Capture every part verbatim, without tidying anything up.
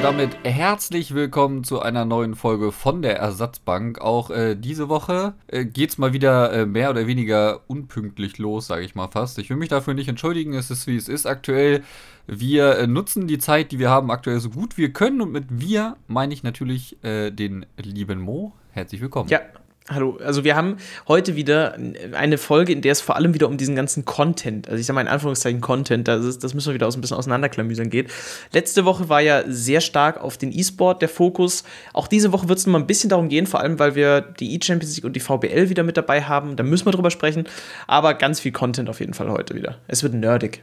und damit herzlich willkommen zu einer neuen Folge von der Ersatzbank. Auch äh, diese Woche äh, geht's mal wieder äh, mehr oder weniger unpünktlich los, sage ich mal fast. Ich will mich dafür nicht entschuldigen, es ist wie es ist aktuell. Wir äh, nutzen die Zeit, die wir haben, aktuell so gut wir können, und mit wir meine ich natürlich äh, den lieben Mo. Herzlich willkommen. Ja. Hallo, also wir haben heute wieder eine Folge, in der es vor allem wieder um diesen ganzen Content, also ich sage mal in Anführungszeichen Content, das, ist, das müssen wir wieder aus ein bisschen auseinanderklamüsern, geht. Letzte Woche war ja sehr stark auf den E-Sport der Fokus. Auch diese Woche wird es nochmal ein bisschen darum gehen, vor allem, weil wir die E-Champions League und die V B L wieder mit dabei haben. Da müssen wir drüber sprechen, aber ganz viel Content auf jeden Fall heute wieder. Es wird nerdig.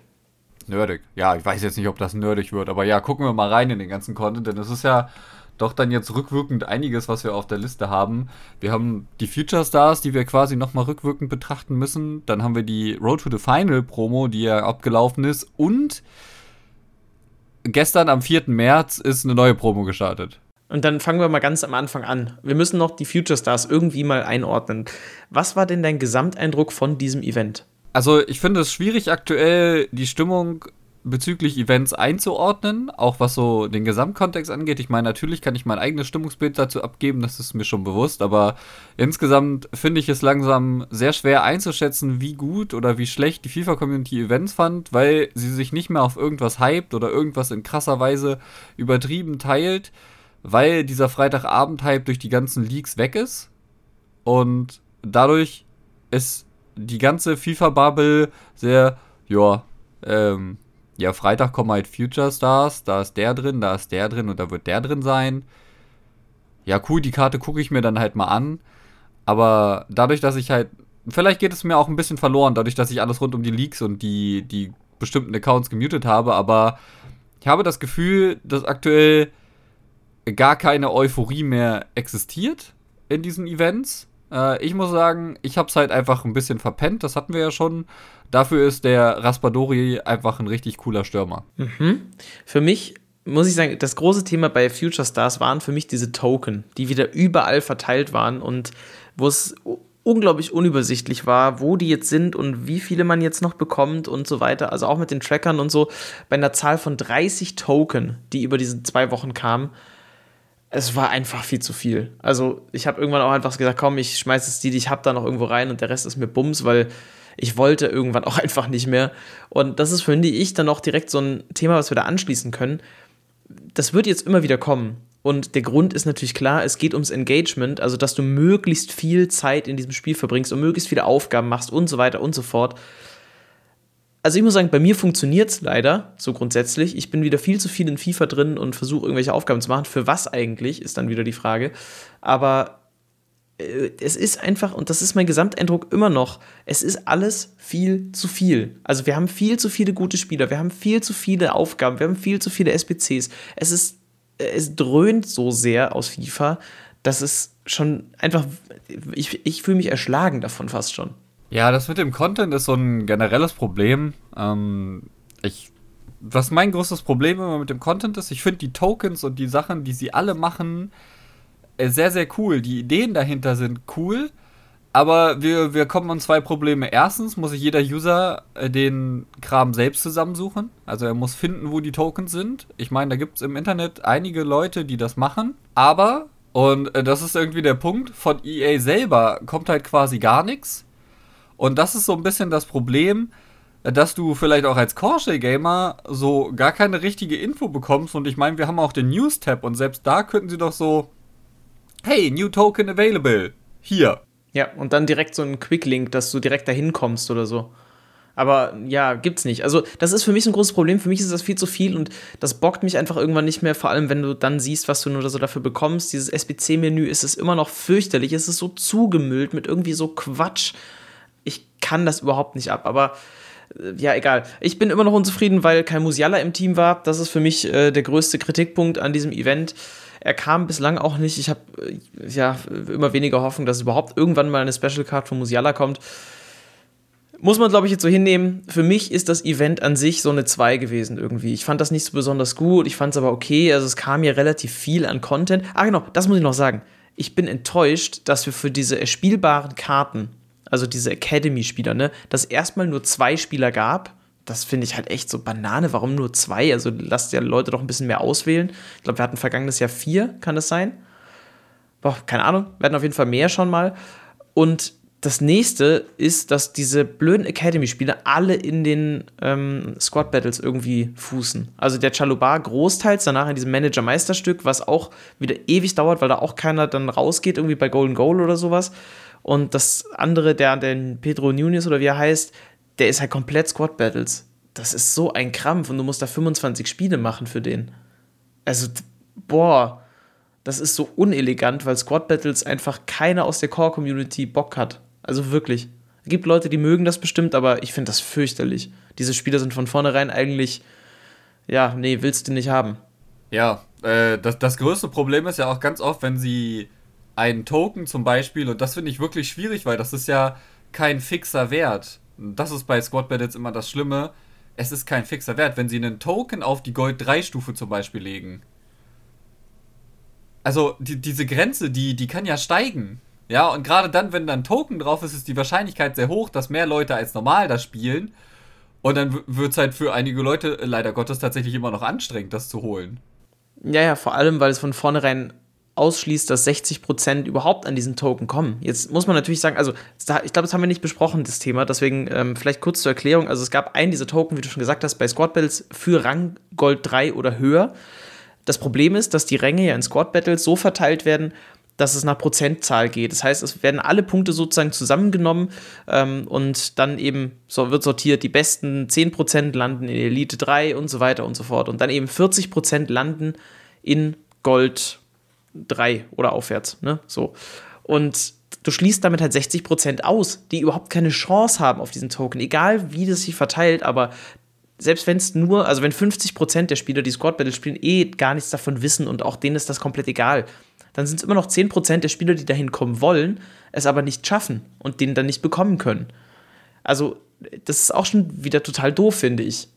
Nerdig, ja, ich weiß jetzt nicht, ob das nerdig wird, aber ja, gucken wir mal rein in den ganzen Content, denn es ist ja doch dann jetzt rückwirkend einiges, was wir auf der Liste haben. Wir haben die Future Stars, die wir quasi nochmal rückwirkend betrachten müssen. Dann haben wir die Road to the Final Promo, die ja abgelaufen ist. Und gestern am vierten März ist eine neue Promo gestartet. Und dann fangen wir mal ganz am Anfang an. Wir müssen noch die Future Stars irgendwie mal einordnen. Was war denn dein Gesamteindruck von diesem Event? Also ich finde es schwierig aktuell, die Stimmung bezüglich Events einzuordnen, auch was so den Gesamtkontext angeht. Ich meine, natürlich kann ich mein eigenes Stimmungsbild dazu abgeben, das ist mir schon bewusst, aber insgesamt finde ich es langsam sehr schwer einzuschätzen, wie gut oder wie schlecht die FIFA-Community Events fand, weil sie sich nicht mehr auf irgendwas hypt oder irgendwas in krasser Weise übertrieben teilt, weil dieser Freitagabend-Hype durch die ganzen Leaks weg ist und dadurch ist die ganze FIFA-Bubble sehr, ja, ähm, Ja, Freitag kommen halt Future Stars, da ist der drin, da ist der drin und da wird der drin sein. Ja, cool, die Karte gucke ich mir dann halt mal an. Aber dadurch, dass ich halt, vielleicht geht es mir auch ein bisschen verloren, dadurch, dass ich alles rund um die Leaks und die, die bestimmten Accounts gemutet habe. Aber ich habe das Gefühl, dass aktuell gar keine Euphorie mehr existiert in diesen Events. Ich muss sagen, ich hab's halt einfach ein bisschen verpennt, das hatten wir ja schon. Dafür ist der Raspadori einfach ein richtig cooler Stürmer. Mhm. Für mich muss ich sagen, das große Thema bei Future Stars waren für mich diese Token, die wieder überall verteilt waren und wo es unglaublich unübersichtlich war, wo die jetzt sind und wie viele man jetzt noch bekommt und so weiter. Also auch mit den Trackern und so. Bei einer Zahl von dreißig Token, die über diese zwei Wochen kamen, es war einfach viel zu viel. Also ich habe irgendwann auch einfach gesagt, komm, ich schmeiß jetzt die, die ich habe, da noch irgendwo rein und der Rest ist mir Bums, weil ich wollte irgendwann auch einfach nicht mehr. Und das ist, finde ich, dann auch direkt so ein Thema, was wir da anschließen können. Das wird jetzt immer wieder kommen. Und der Grund ist natürlich klar, es geht ums Engagement, also dass du möglichst viel Zeit in diesem Spiel verbringst und möglichst viele Aufgaben machst und so weiter und so fort. Also ich muss sagen, bei mir funktioniert es leider so grundsätzlich. Ich bin wieder viel zu viel in FIFA drin und versuche, irgendwelche Aufgaben zu machen. Für was eigentlich, ist dann wieder die Frage. Aber äh, es ist einfach, und das ist mein Gesamteindruck immer noch, es ist alles viel zu viel. Also wir haben viel zu viele gute Spieler, wir haben viel zu viele Aufgaben, wir haben viel zu viele S B Cs. Es ist, äh, es dröhnt so sehr aus FIFA, dass es schon einfach, ich, ich fühle mich erschlagen davon fast schon. Ja, das mit dem Content ist so ein generelles Problem. Ähm, ich, was mein größtes Problem immer mit dem Content ist, ich finde die Tokens und die Sachen, die sie alle machen, sehr, sehr cool. Die Ideen dahinter sind cool, aber wir, wir kommen an zwei Probleme. Erstens muss sich jeder User den Kram selbst zusammensuchen. Also er muss finden, wo die Tokens sind. Ich meine, da gibt es im Internet einige Leute, die das machen, aber, und das ist irgendwie der Punkt, von E A selber kommt halt quasi gar nichts. Und das ist so ein bisschen das Problem, dass du vielleicht auch als Corsair-Gamer so gar keine richtige Info bekommst. Und ich meine, wir haben auch den News-Tab und selbst da könnten sie doch so, hey, new token available, hier. Ja, und dann direkt so einen Quicklink, dass du direkt dahin kommst oder so. Aber ja, gibt's nicht. Also das ist für mich ein großes Problem. Für mich ist das viel zu viel und das bockt mich einfach irgendwann nicht mehr. Vor allem, wenn du dann siehst, was du nur so dafür bekommst. Dieses S B C-Menü ist es immer noch fürchterlich. Es ist so zugemüllt mit irgendwie so Quatsch. Ich kann das überhaupt nicht ab, aber ja, egal. Ich bin immer noch unzufrieden, weil kein Musiala im Team war. Das ist für mich äh, der größte Kritikpunkt an diesem Event. Er kam bislang auch nicht. Ich habe äh, ja immer weniger Hoffnung, dass überhaupt irgendwann mal eine Special Card von Musiala kommt. Muss man, glaube ich, jetzt so hinnehmen. Für mich ist das Event an sich so eine zwei gewesen irgendwie. Ich fand das nicht so besonders gut. Ich fand es aber okay. Also es kam hier relativ viel an Content. Ah, genau, das muss ich noch sagen. Ich bin enttäuscht, dass wir für diese spielbaren Karten, also diese Academy-Spieler, ne, dass erstmal nur zwei Spieler gab, das finde ich halt echt so Banane. Warum nur zwei? Also lasst ja Leute doch ein bisschen mehr auswählen. Ich glaube, wir hatten vergangenes Jahr vier, kann das sein? Boah, keine Ahnung, wir hatten auf jeden Fall mehr schon mal. Und das nächste ist, dass diese blöden Academy-Spiele alle in den ähm, Squad-Battles irgendwie fußen. Also der Chalobah großteils, danach in diesem Manager-Meisterstück, was auch wieder ewig dauert, weil da auch keiner dann rausgeht, irgendwie bei Golden Goal oder sowas. Und das andere, der, der Pedro Nunes oder wie er heißt, der ist halt komplett Squad-Battles. Das ist so ein Krampf und du musst da fünfundzwanzig Spiele machen für den. Also, boah, das ist so unelegant, weil Squad-Battles einfach keiner aus der Core-Community Bock hat. Also wirklich. Es gibt Leute, die mögen das bestimmt, aber ich finde das fürchterlich. Diese Spieler sind von vornherein eigentlich, ja, nee, willst du nicht haben. Ja, äh, das, das größte Problem ist ja auch ganz oft, wenn sie einen Token zum Beispiel, und das finde ich wirklich schwierig, weil das ist ja kein fixer Wert. Das ist bei Squad Battles immer das Schlimme. Es ist kein fixer Wert, wenn sie einen Token auf die Gold drei Stufe zum Beispiel legen. Also die, diese Grenze, die, die kann ja steigen. Ja, und gerade dann, wenn da ein Token drauf ist, ist die Wahrscheinlichkeit sehr hoch, dass mehr Leute als normal das spielen. Und dann w- wird es halt für einige Leute, leider Gottes, tatsächlich immer noch anstrengend, das zu holen. Ja, ja, vor allem, weil es von vornherein ausschließt, dass sechzig Prozent überhaupt an diesen Token kommen. Jetzt muss man natürlich sagen, also ich glaube, das haben wir nicht besprochen, das Thema, deswegen ähm, vielleicht kurz zur Erklärung. Also es gab einen dieser Token, wie du schon gesagt hast, bei Squad Battles für Rang Gold drei oder höher. Das Problem ist, dass die Ränge ja in Squad Battles so verteilt werden, dass es nach Prozentzahl geht. Das heißt, es werden alle Punkte sozusagen zusammengenommen ähm, und dann eben so wird sortiert, die besten zehn Prozent landen in Elite drei und so weiter und so fort. Und dann eben vierzig Prozent landen in Gold drei oder aufwärts, ne? So. Und du schließt damit halt sechzig Prozent aus, die überhaupt keine Chance haben auf diesen Token, egal wie das sich verteilt, aber selbst wenn es nur, also wenn fünfzig Prozent der Spieler, die Squad Battle spielen, eh gar nichts davon wissen und auch denen ist das komplett egal, dann sind es immer noch zehn Prozent der Spieler, die dahin kommen wollen, es aber nicht schaffen und den dann nicht bekommen können. Also, das ist auch schon wieder total doof, finde ich.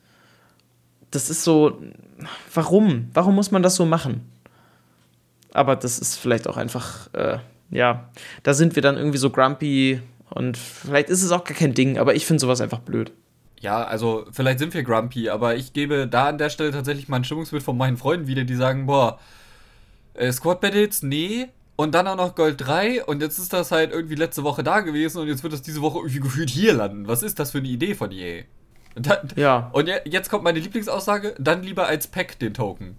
Das ist so, warum? Warum muss man das so machen? Aber das ist vielleicht auch einfach, äh, ja, da sind wir dann irgendwie so grumpy und vielleicht ist es auch gar kein Ding, aber ich finde sowas einfach blöd. Ja, also vielleicht sind wir grumpy, aber ich gebe da an der Stelle tatsächlich mal ein Stimmungsbild von meinen Freunden wieder, die sagen, boah, äh, Squad Battles, nee, und dann auch noch Gold drei und jetzt ist das halt irgendwie letzte Woche da gewesen und jetzt wird das diese Woche irgendwie gefühlt hier landen. Was ist das für eine Idee von E A? Und dann, ja. Und jetzt kommt meine Lieblingsaussage, dann lieber als Pack den Token.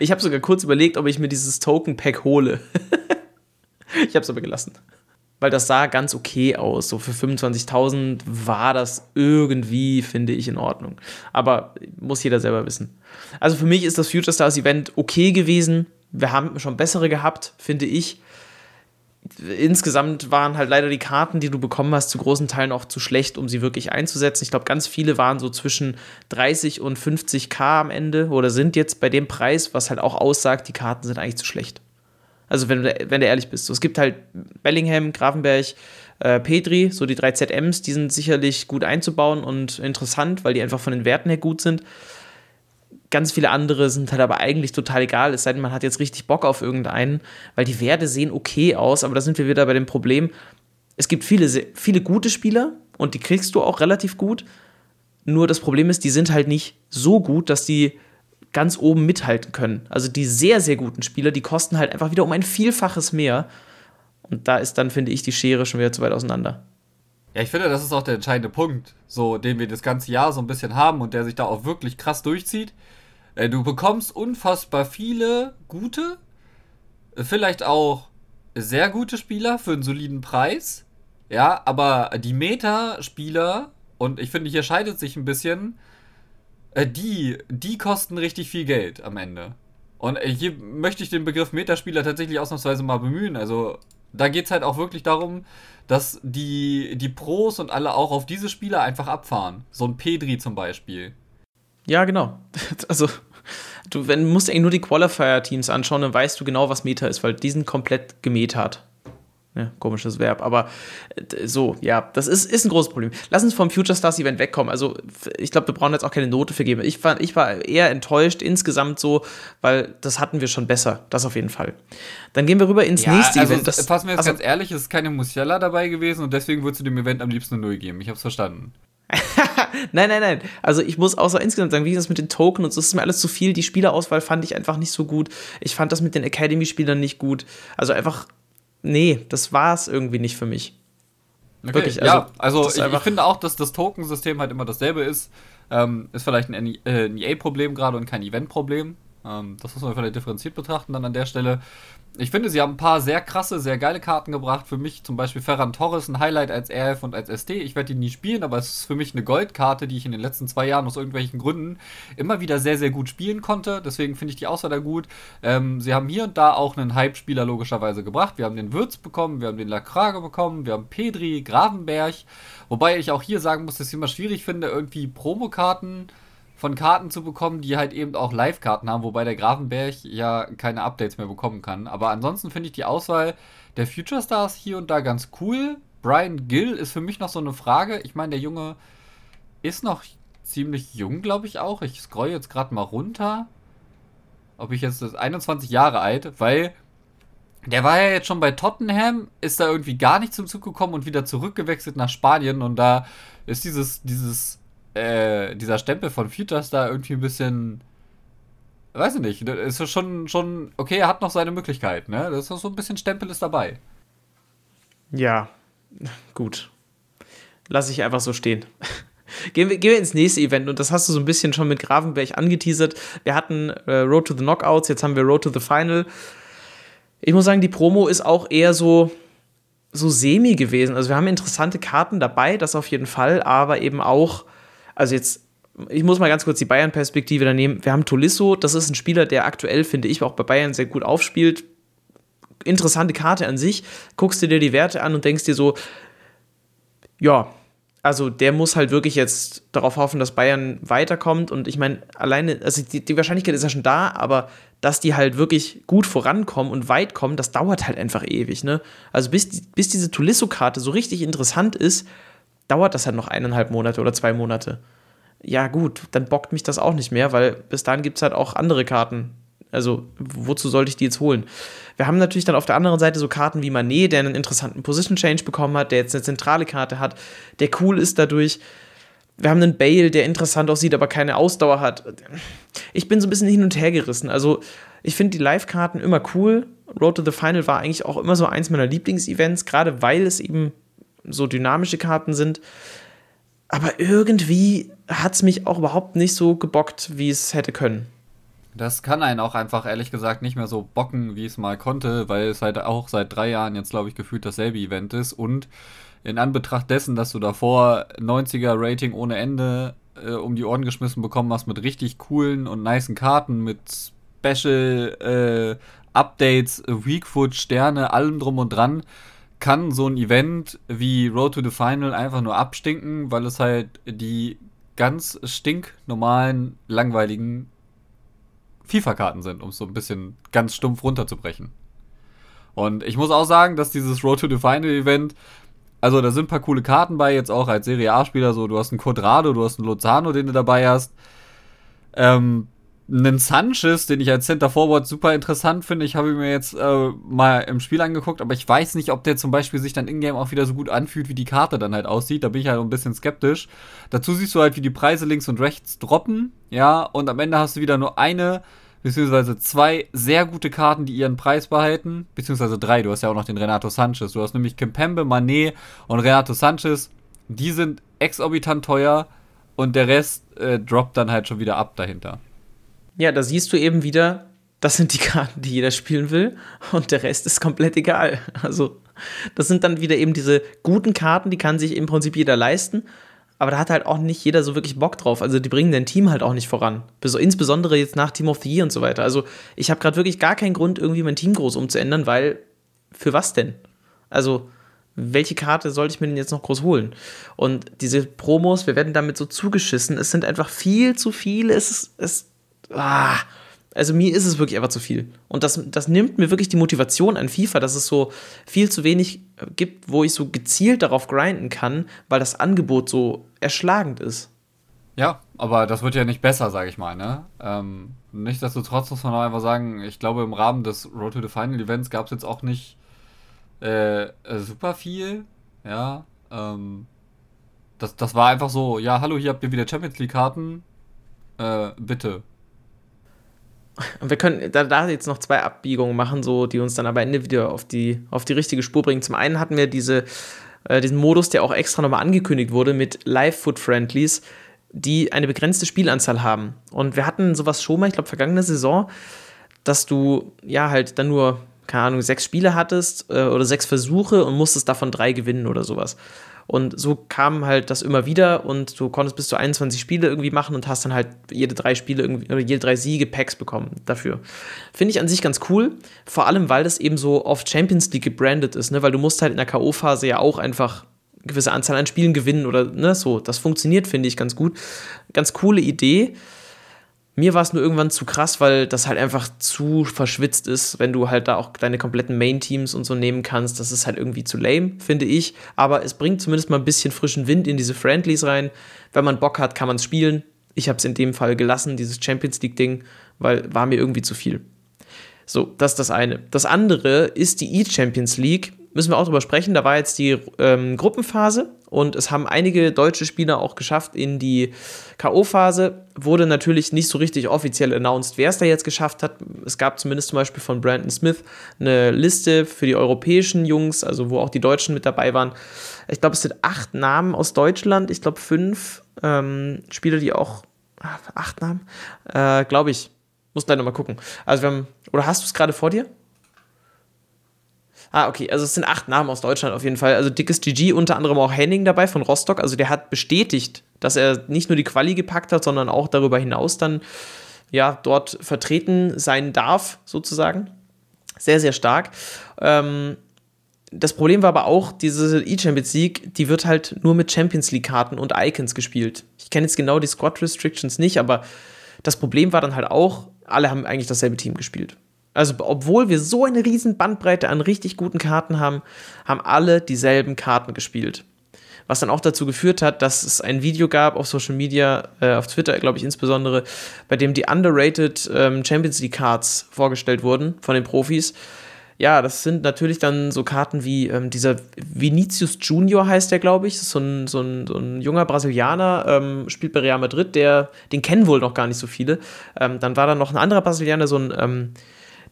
Ich habe sogar kurz überlegt, ob ich mir dieses Token-Pack hole. Ich habe es aber gelassen. Weil das sah ganz okay aus. So für fünfundzwanzigtausend war das irgendwie, finde ich, in Ordnung. Aber muss jeder selber wissen. Also für mich ist das Future Stars Event okay gewesen. Wir haben schon bessere gehabt, finde ich. Insgesamt waren halt leider die Karten, die du bekommen hast, zu großen Teilen auch zu schlecht, um sie wirklich einzusetzen. Ich glaube, ganz viele waren so zwischen dreißig und fünfzig K am Ende oder sind jetzt bei dem Preis, was halt auch aussagt, die Karten sind eigentlich zu schlecht. Also wenn du, wenn du ehrlich bist. So, es gibt halt Bellingham, Gravenberch, äh, Pedri, so die drei Z Ms, die sind sicherlich gut einzubauen und interessant, weil die einfach von den Werten her gut sind. Ganz viele andere sind halt aber eigentlich total egal, es sei denn, man hat jetzt richtig Bock auf irgendeinen, weil die Werte sehen okay aus, aber da sind wir wieder bei dem Problem, es gibt viele, viele gute Spieler und die kriegst du auch relativ gut, nur das Problem ist, die sind halt nicht so gut, dass die ganz oben mithalten können. Also die sehr, sehr guten Spieler, die kosten halt einfach wieder um ein Vielfaches mehr und da ist dann, finde ich, die Schere schon wieder zu weit auseinander. Ja, ich finde, das ist auch der entscheidende Punkt, so, den wir das ganze Jahr so ein bisschen haben und der sich da auch wirklich krass durchzieht. Du bekommst unfassbar viele gute, vielleicht auch sehr gute Spieler für einen soliden Preis. Ja, aber die Meta-Spieler, und ich finde, hier scheidet sich ein bisschen, die, die kosten richtig viel Geld am Ende. Und hier möchte ich den Begriff Metaspieler tatsächlich ausnahmsweise mal bemühen. Also da geht es halt auch wirklich darum, dass die, die Pros und alle auch auf diese Spieler einfach abfahren. So ein Pedri zum Beispiel. Ja, genau. Also du wenn, musst eigentlich nur die Qualifier-Teams anschauen, dann weißt du genau, was Meta ist, weil die sind komplett gemetert. Ja, komisches Verb, aber so, ja, das ist, ist ein großes Problem. Lass uns vom Future Stars Event wegkommen. Also ich glaube, wir brauchen jetzt auch keine Note für geben. Ich, ich war eher enttäuscht insgesamt so, weil das hatten wir schon besser, das auf jeden Fall. Dann gehen wir rüber ins ja, nächste also Event. Das, passen wir jetzt also, ganz ehrlich, es ist keine Musiala dabei gewesen und deswegen würdest du dem Event am liebsten eine Null geben. Ich habe es verstanden. nein, nein, nein. Also ich muss auch so insgesamt sagen, wie das mit den Token und so, ist mir alles zu viel. Die Spielerauswahl fand ich einfach nicht so gut. Ich fand das mit den Academy-Spielern nicht gut. Also einfach, nee, das war es irgendwie nicht für mich. Okay. Wirklich, also, ja, also ich, ich finde auch, dass das Token-System halt immer dasselbe ist. Ähm, ist vielleicht ein E A-Problem gerade und kein Event-Problem. Ähm, das muss man vielleicht differenziert betrachten dann an der Stelle. Ich finde, sie haben ein paar sehr krasse, sehr geile Karten gebracht. Für mich zum Beispiel Ferran Torres, ein Highlight als R F und als S T. Ich werde die nie spielen, aber es ist für mich eine Goldkarte, die ich in den letzten zwei Jahren aus irgendwelchen Gründen immer wieder sehr, sehr gut spielen konnte. Deswegen finde ich die Auswahl da gut. Ähm, sie haben hier und da auch einen Hype-Spieler logischerweise gebracht. Wir haben den Würz bekommen, wir haben den Lacrage bekommen, wir haben Pedri, Gravenberch. Wobei ich auch hier sagen muss, dass ich es immer schwierig finde, irgendwie Promokarten von Karten zu bekommen, die halt eben auch Live-Karten haben, wobei der Gravenberch ja keine Updates mehr bekommen kann. Aber ansonsten finde ich die Auswahl der Future Stars hier und da ganz cool. Brian Gill ist für mich noch so eine Frage. Ich meine, der Junge ist noch ziemlich jung, glaube ich auch. Ich scroll jetzt gerade mal runter, ob ich jetzt, das einundzwanzig Jahre alt, weil der war ja jetzt schon bei Tottenham, ist da irgendwie gar nicht zum Zug gekommen und wieder zurückgewechselt nach Spanien. Und da ist dieses, dieses Äh, dieser Stempel von Future Star irgendwie ein bisschen, weiß ich nicht, ist schon, schon okay, er hat noch seine Möglichkeit, ne? Das ist so ein bisschen Stempel ist dabei. Ja, gut. Lass ich einfach so stehen. Gehen wir, gehen wir ins nächste Event, und das hast du so ein bisschen schon mit Gravenberch angeteasert. Wir hatten äh, Road to the Knockouts, jetzt haben wir Road to the Final. Ich muss sagen, die Promo ist auch eher so so semi gewesen. Also wir haben interessante Karten dabei, das auf jeden Fall, aber eben auch, also jetzt, ich muss mal ganz kurz die Bayern-Perspektive da nehmen. Wir haben Tolisso, das ist ein Spieler, der aktuell, finde ich, auch bei Bayern sehr gut aufspielt. Interessante Karte an sich. Guckst du dir die Werte an und denkst dir so, ja, also der muss halt wirklich jetzt darauf hoffen, dass Bayern weiterkommt. Und ich meine, alleine, also die, die Wahrscheinlichkeit ist ja schon da, aber dass die halt wirklich gut vorankommen und weit kommen, das dauert halt einfach ewig, ne? Also bis, bis diese Tolisso-Karte so richtig interessant ist, dauert das halt noch eineinhalb Monate oder zwei Monate. Ja gut, dann bockt mich das auch nicht mehr, weil bis dahin gibt es halt auch andere Karten. Also wozu sollte ich die jetzt holen? Wir haben natürlich dann auf der anderen Seite so Karten wie Mané, der einen interessanten Position-Change bekommen hat, der jetzt eine zentrale Karte hat, der cool ist dadurch. Wir haben einen Bale, der interessant aussieht, aber keine Ausdauer hat. Ich bin so ein bisschen hin und her gerissen. Also ich finde die Live-Karten immer cool. Road to the Final war eigentlich auch immer so eins meiner Lieblingsevents, gerade weil es eben so dynamische Karten sind. Aber irgendwie hat es mich auch überhaupt nicht so gebockt, wie es hätte können. Das kann einen auch einfach, ehrlich gesagt, nicht mehr so bocken, wie es mal konnte, weil es halt auch seit drei Jahren jetzt, glaube ich, gefühlt dasselbe Event ist. Und in Anbetracht dessen, dass du davor neunziger-Rating ohne Ende äh, um die Ohren geschmissen bekommen hast mit richtig coolen und nicen Karten, mit Special äh, Updates, Weakfoot, Sterne, allem drum und dran, kann so ein Event wie Road to the Final einfach nur abstinken, weil es halt die ganz stinknormalen, langweiligen FIFA-Karten sind, um es so ein bisschen ganz stumpf runterzubrechen. Und ich muss auch sagen, dass dieses Road to the Final-Event, also da sind ein paar coole Karten bei, jetzt auch als Serie A-Spieler, so du hast einen Quadrado, du hast einen Lozano, den du dabei hast, ähm, einen Sanchez, den ich als Center Forward super interessant finde. Ich habe ihn mir jetzt äh, mal im Spiel angeguckt, aber ich weiß nicht, ob der zum Beispiel sich dann in-game auch wieder so gut anfühlt, wie die Karte dann halt aussieht. Da bin ich halt ein bisschen skeptisch. Dazu siehst du halt, wie die Preise links und rechts droppen, ja, und am Ende hast du wieder nur eine, beziehungsweise zwei sehr gute Karten, die ihren Preis behalten, beziehungsweise drei, du hast ja auch noch den Renato Sanchez. Du hast nämlich Kimpembe, Mané und Renato Sanchez. Die sind exorbitant teuer und der Rest äh, droppt dann halt schon wieder ab dahinter. Ja, da siehst du eben wieder, das sind die Karten, die jeder spielen will, und der Rest ist komplett egal. Also das sind dann wieder eben diese guten Karten, die kann sich im Prinzip jeder leisten, aber da hat halt auch nicht jeder so wirklich Bock drauf. Also die bringen dein Team halt auch nicht voran, insbesondere jetzt nach Team of the Year und so weiter. Also ich habe gerade wirklich gar keinen Grund, irgendwie mein Team groß umzuändern, weil für was denn? Also welche Karte sollte ich mir denn jetzt noch groß holen? Und diese Promos, wir werden damit so zugeschissen, es sind einfach viel zu viele, es ist... Es Ah, also mir ist es wirklich einfach zu viel. Und das, das nimmt mir wirklich die Motivation an FIFA, dass es so viel zu wenig gibt, wo ich so gezielt darauf grinden kann, weil das Angebot so erschlagend ist. Ja, aber das wird ja nicht besser, sage ich mal, ne? Ähm, nichtsdestotrotz muss man auch einfach sagen, ich glaube, im Rahmen des Road to the Final Events gab es jetzt auch nicht äh, super viel, ja, ähm, Das, das war einfach so, ja, hallo, hier habt ihr wieder Champions League-Karten. Äh, bitte. Und wir können da, da jetzt noch zwei Abbiegungen machen, so, die uns dann aber Ende wieder auf die, auf die richtige Spur bringen. Zum einen hatten wir diese, äh, diesen Modus, der auch extra nochmal angekündigt wurde, mit Live-Foot-Friendlies, die eine begrenzte Spielanzahl haben. Und wir hatten sowas schon mal, ich glaube, vergangene Saison, dass du ja halt dann nur, keine Ahnung, sechs Spiele hattest äh, oder sechs Versuche und musstest davon drei gewinnen oder sowas. Und so kam halt das immer wieder und du konntest bis zu einundzwanzig Spiele irgendwie machen und hast dann halt jede drei Spiele irgendwie oder jede drei Siege Packs bekommen dafür. Finde ich an sich ganz cool, vor allem weil das eben so oft Champions League gebrandet ist, ne? Weil du musst halt in der K O-Phase ja auch einfach eine gewisse Anzahl an Spielen gewinnen oder ne, so. Das funktioniert, finde ich, ganz gut. Ganz coole Idee. Mir war es nur irgendwann zu krass, weil das halt einfach zu verschwitzt ist, wenn du halt da auch deine kompletten Main-Teams und so nehmen kannst. Das ist halt irgendwie zu lame, finde ich. Aber es bringt zumindest mal ein bisschen frischen Wind in diese Friendlies rein. Wenn man Bock hat, kann man es spielen. Ich habe es in dem Fall gelassen, dieses Champions-League-Ding, weil war mir irgendwie zu viel. So, das ist das eine. Das andere ist die E-Champions League. Müssen wir auch drüber sprechen. Da war jetzt die ähm, Gruppenphase und es haben einige deutsche Spieler auch geschafft in die K O-Phase. Wurde natürlich nicht so richtig offiziell announced, wer es da jetzt geschafft hat. Es gab zumindest zum Beispiel von Brandon Smith eine Liste für die europäischen Jungs, also wo auch die Deutschen mit dabei waren. Ich glaube, es sind acht Namen aus Deutschland. Ich glaube, fünf ähm, Spieler, die auch... Acht Namen? Äh, glaube ich. Muss gleich nochmal gucken. Also wir haben... Oder hast du es gerade vor dir? Ah, okay, also es sind acht Namen aus Deutschland auf jeden Fall. Also dickes G G, unter anderem auch Henning dabei von Rostock. Also der hat bestätigt, dass er nicht nur die Quali gepackt hat, sondern auch darüber hinaus dann ja dort vertreten sein darf, sozusagen. Sehr, sehr stark. Ähm, das Problem war aber auch, diese E-Champions League, die wird halt nur mit Champions League-Karten und Icons gespielt. Ich kenne jetzt genau die Squad-Restrictions nicht, aber das Problem war dann halt auch, alle haben eigentlich dasselbe Team gespielt. Also obwohl wir so eine riesen Bandbreite an richtig guten Karten haben, haben alle dieselben Karten gespielt. Was dann auch dazu geführt hat, dass es ein Video gab auf Social Media, äh, auf Twitter, glaube ich insbesondere, bei dem die underrated ähm, Champions League Cards vorgestellt wurden von den Profis. Ja, das sind natürlich dann so Karten wie ähm, dieser Vinicius Junior heißt der, glaube ich. Das ist so ein, so ein, so ein junger Brasilianer, ähm, spielt bei Real Madrid. Der, den kennen wohl noch gar nicht so viele. Ähm, dann war da noch ein anderer Brasilianer, so ein, ähm,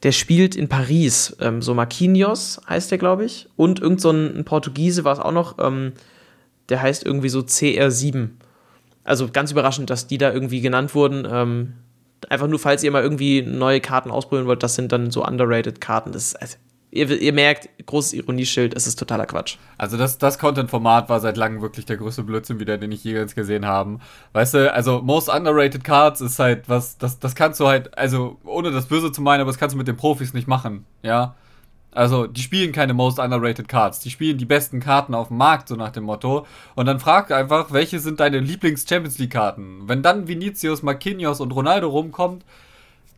der spielt in Paris. Ähm, so Marquinhos heißt der, glaube ich. Und irgend so ein, ein Portugiese war es auch noch. Ähm, der heißt irgendwie so C R sieben. Also ganz überraschend, dass die da irgendwie genannt wurden. Ähm, Einfach nur, falls ihr mal irgendwie neue Karten ausprobieren wollt, das sind dann so underrated Karten. Das ist, also, ihr, ihr merkt, großes Ironieschild, es ist totaler Quatsch. Also das, das Content-Format war seit langem wirklich der größte Blödsinn wieder, den ich jemals gesehen habe. Weißt du, also most underrated Cards ist halt was, das, das kannst du halt, also ohne das Böse zu meinen, aber das kannst du mit den Profis nicht machen, ja. Also, die spielen keine most underrated Cards. Die spielen die besten Karten auf dem Markt, so nach dem Motto. Und dann frag einfach, welche sind deine Lieblings-Champions-League-Karten? Wenn dann Vinicius, Marquinhos und Ronaldo rumkommt,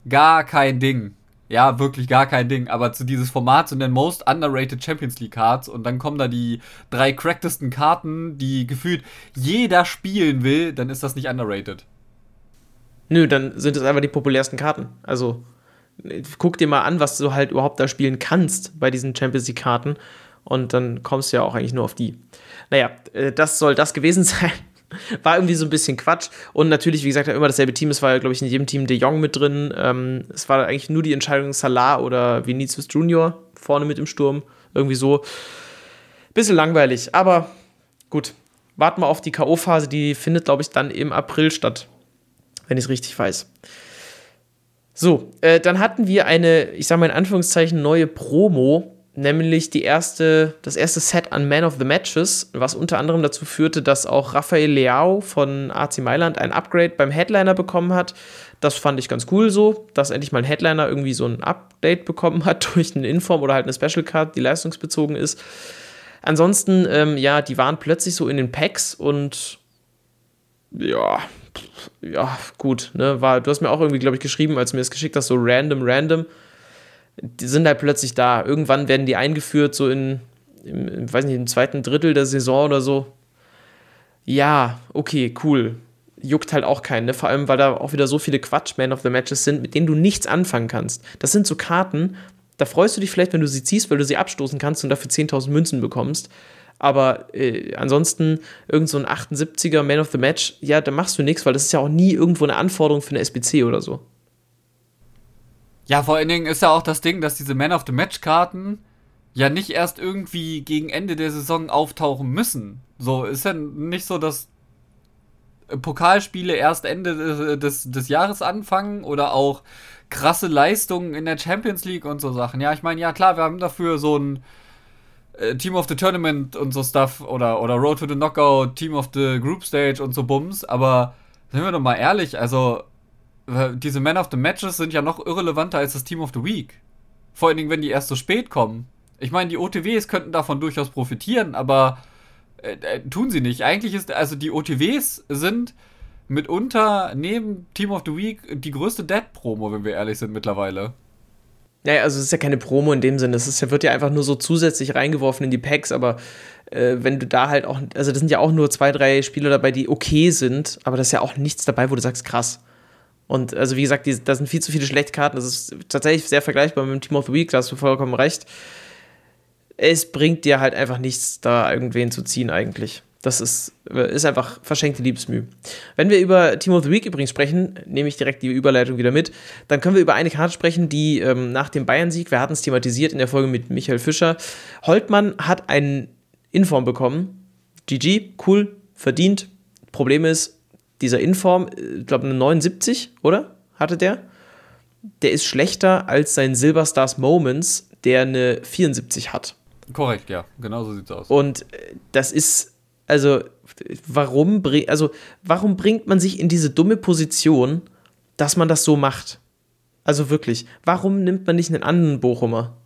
gar kein Ding. Ja, wirklich gar kein Ding. Aber zu dieses Format sind dann most underrated Champions-League-Cards. Und dann kommen da die drei cracktesten Karten, die gefühlt jeder spielen will. Dann ist das nicht underrated. Nö, dann sind es einfach die populärsten Karten. Also... Guck dir mal an, was du halt überhaupt da spielen kannst bei diesen Champions-League-Karten und dann kommst du ja auch eigentlich nur auf die. Naja, das soll das gewesen sein. War irgendwie so ein bisschen Quatsch und natürlich, wie gesagt, immer dasselbe Team. Es war, glaube ich, in jedem Team De Jong mit drin. Ähm, es war eigentlich nur die Entscheidung Salah oder Vinicius Junior vorne mit im Sturm. Irgendwie so. Bisschen langweilig, aber gut. Warten wir auf die K O-Phase, die findet, glaube ich, dann im April statt, wenn ich es richtig weiß. So, äh, dann hatten wir eine, ich sage mal in Anführungszeichen, neue Promo, nämlich die erste, das erste Set an Man of the Matches, was unter anderem dazu führte, dass auch Rafael Leao von A C Mailand ein Upgrade beim Headliner bekommen hat. Das fand ich ganz cool so, dass endlich mal ein Headliner irgendwie so ein Update bekommen hat durch eine Inform oder halt eine Special Card, die leistungsbezogen ist. Ansonsten, ähm, ja, die waren plötzlich so in den Packs und ja... Ja, gut, ne, war, du hast mir auch irgendwie, glaube ich, geschrieben, als du mir das geschickt hast, so random, random, die sind halt plötzlich da. Irgendwann werden die eingeführt, so in, im, weiß nicht, im zweiten Drittel der Saison oder so. Ja, okay, cool. Juckt halt auch keinen, ne, vor allem, weil da auch wieder so viele Quatsch-Man of the Matches sind, mit denen du nichts anfangen kannst. Das sind so Karten, da freust du dich vielleicht, wenn du sie ziehst, weil du sie abstoßen kannst und dafür zehntausend Münzen bekommst. aber äh, ansonsten irgend so ein achtundsiebziger Man of the Match, ja, da machst du nichts, weil das ist ja auch nie irgendwo eine Anforderung für eine S B C oder so. Ja, vor allen Dingen ist ja auch das Ding, dass diese Man of the Match-Karten ja nicht erst irgendwie gegen Ende der Saison auftauchen müssen. So, ist ja nicht so, dass Pokalspiele erst Ende des, des Jahres anfangen oder auch krasse Leistungen in der Champions League und so Sachen. Ja, ich meine, ja klar, wir haben dafür so ein äh, Team of the Tournament und so Stuff oder, oder Road to the Knockout, Team of the Group Stage und so Bums, aber sind wir doch mal ehrlich, also diese Man of the Matches sind ja noch irrelevanter als das Team of the Week. Vor allen Dingen, wenn die erst so spät kommen. Ich meine, die O T Ws könnten davon durchaus profitieren, aber äh, äh, tun sie nicht. Eigentlich ist, also die O T Ws sind mitunter neben Team of the Week die größte Dead-Promo, wenn wir ehrlich sind, mittlerweile. Naja, also es ist ja keine Promo in dem Sinne, das ist ja, wird ja einfach nur so zusätzlich reingeworfen in die Packs, aber äh, wenn du da halt auch, also das sind ja auch nur zwei, drei Spieler dabei, die okay sind, aber das ist ja auch nichts dabei, wo du sagst, krass. Und also wie gesagt, da sind viel zu viele Schlechtkarten, das ist tatsächlich sehr vergleichbar mit dem Team of the Week, da hast du vollkommen recht. Es bringt dir halt einfach nichts, da irgendwen zu ziehen eigentlich. Das ist, ist einfach verschenkte Liebesmüh. Wenn wir über Team of the Week übrigens sprechen, nehme ich direkt die Überleitung wieder mit, dann können wir über eine Karte sprechen, die ähm, nach dem Bayern-Sieg, wir hatten es thematisiert in der Folge mit Michael Fischer, Holtmann hat einen Inform bekommen. G G, cool, verdient. Problem ist, dieser Inform, ich glaube eine neunundsiebzig, oder? Hatte der? Der ist schlechter als sein Silberstars Moments, der eine vierundsiebzig hat. Korrekt, ja. Genau so sieht's aus. Und das ist, also warum, also, warum bringt man sich in diese dumme Position, dass man das so macht? Also wirklich, warum nimmt man nicht einen anderen Bochumer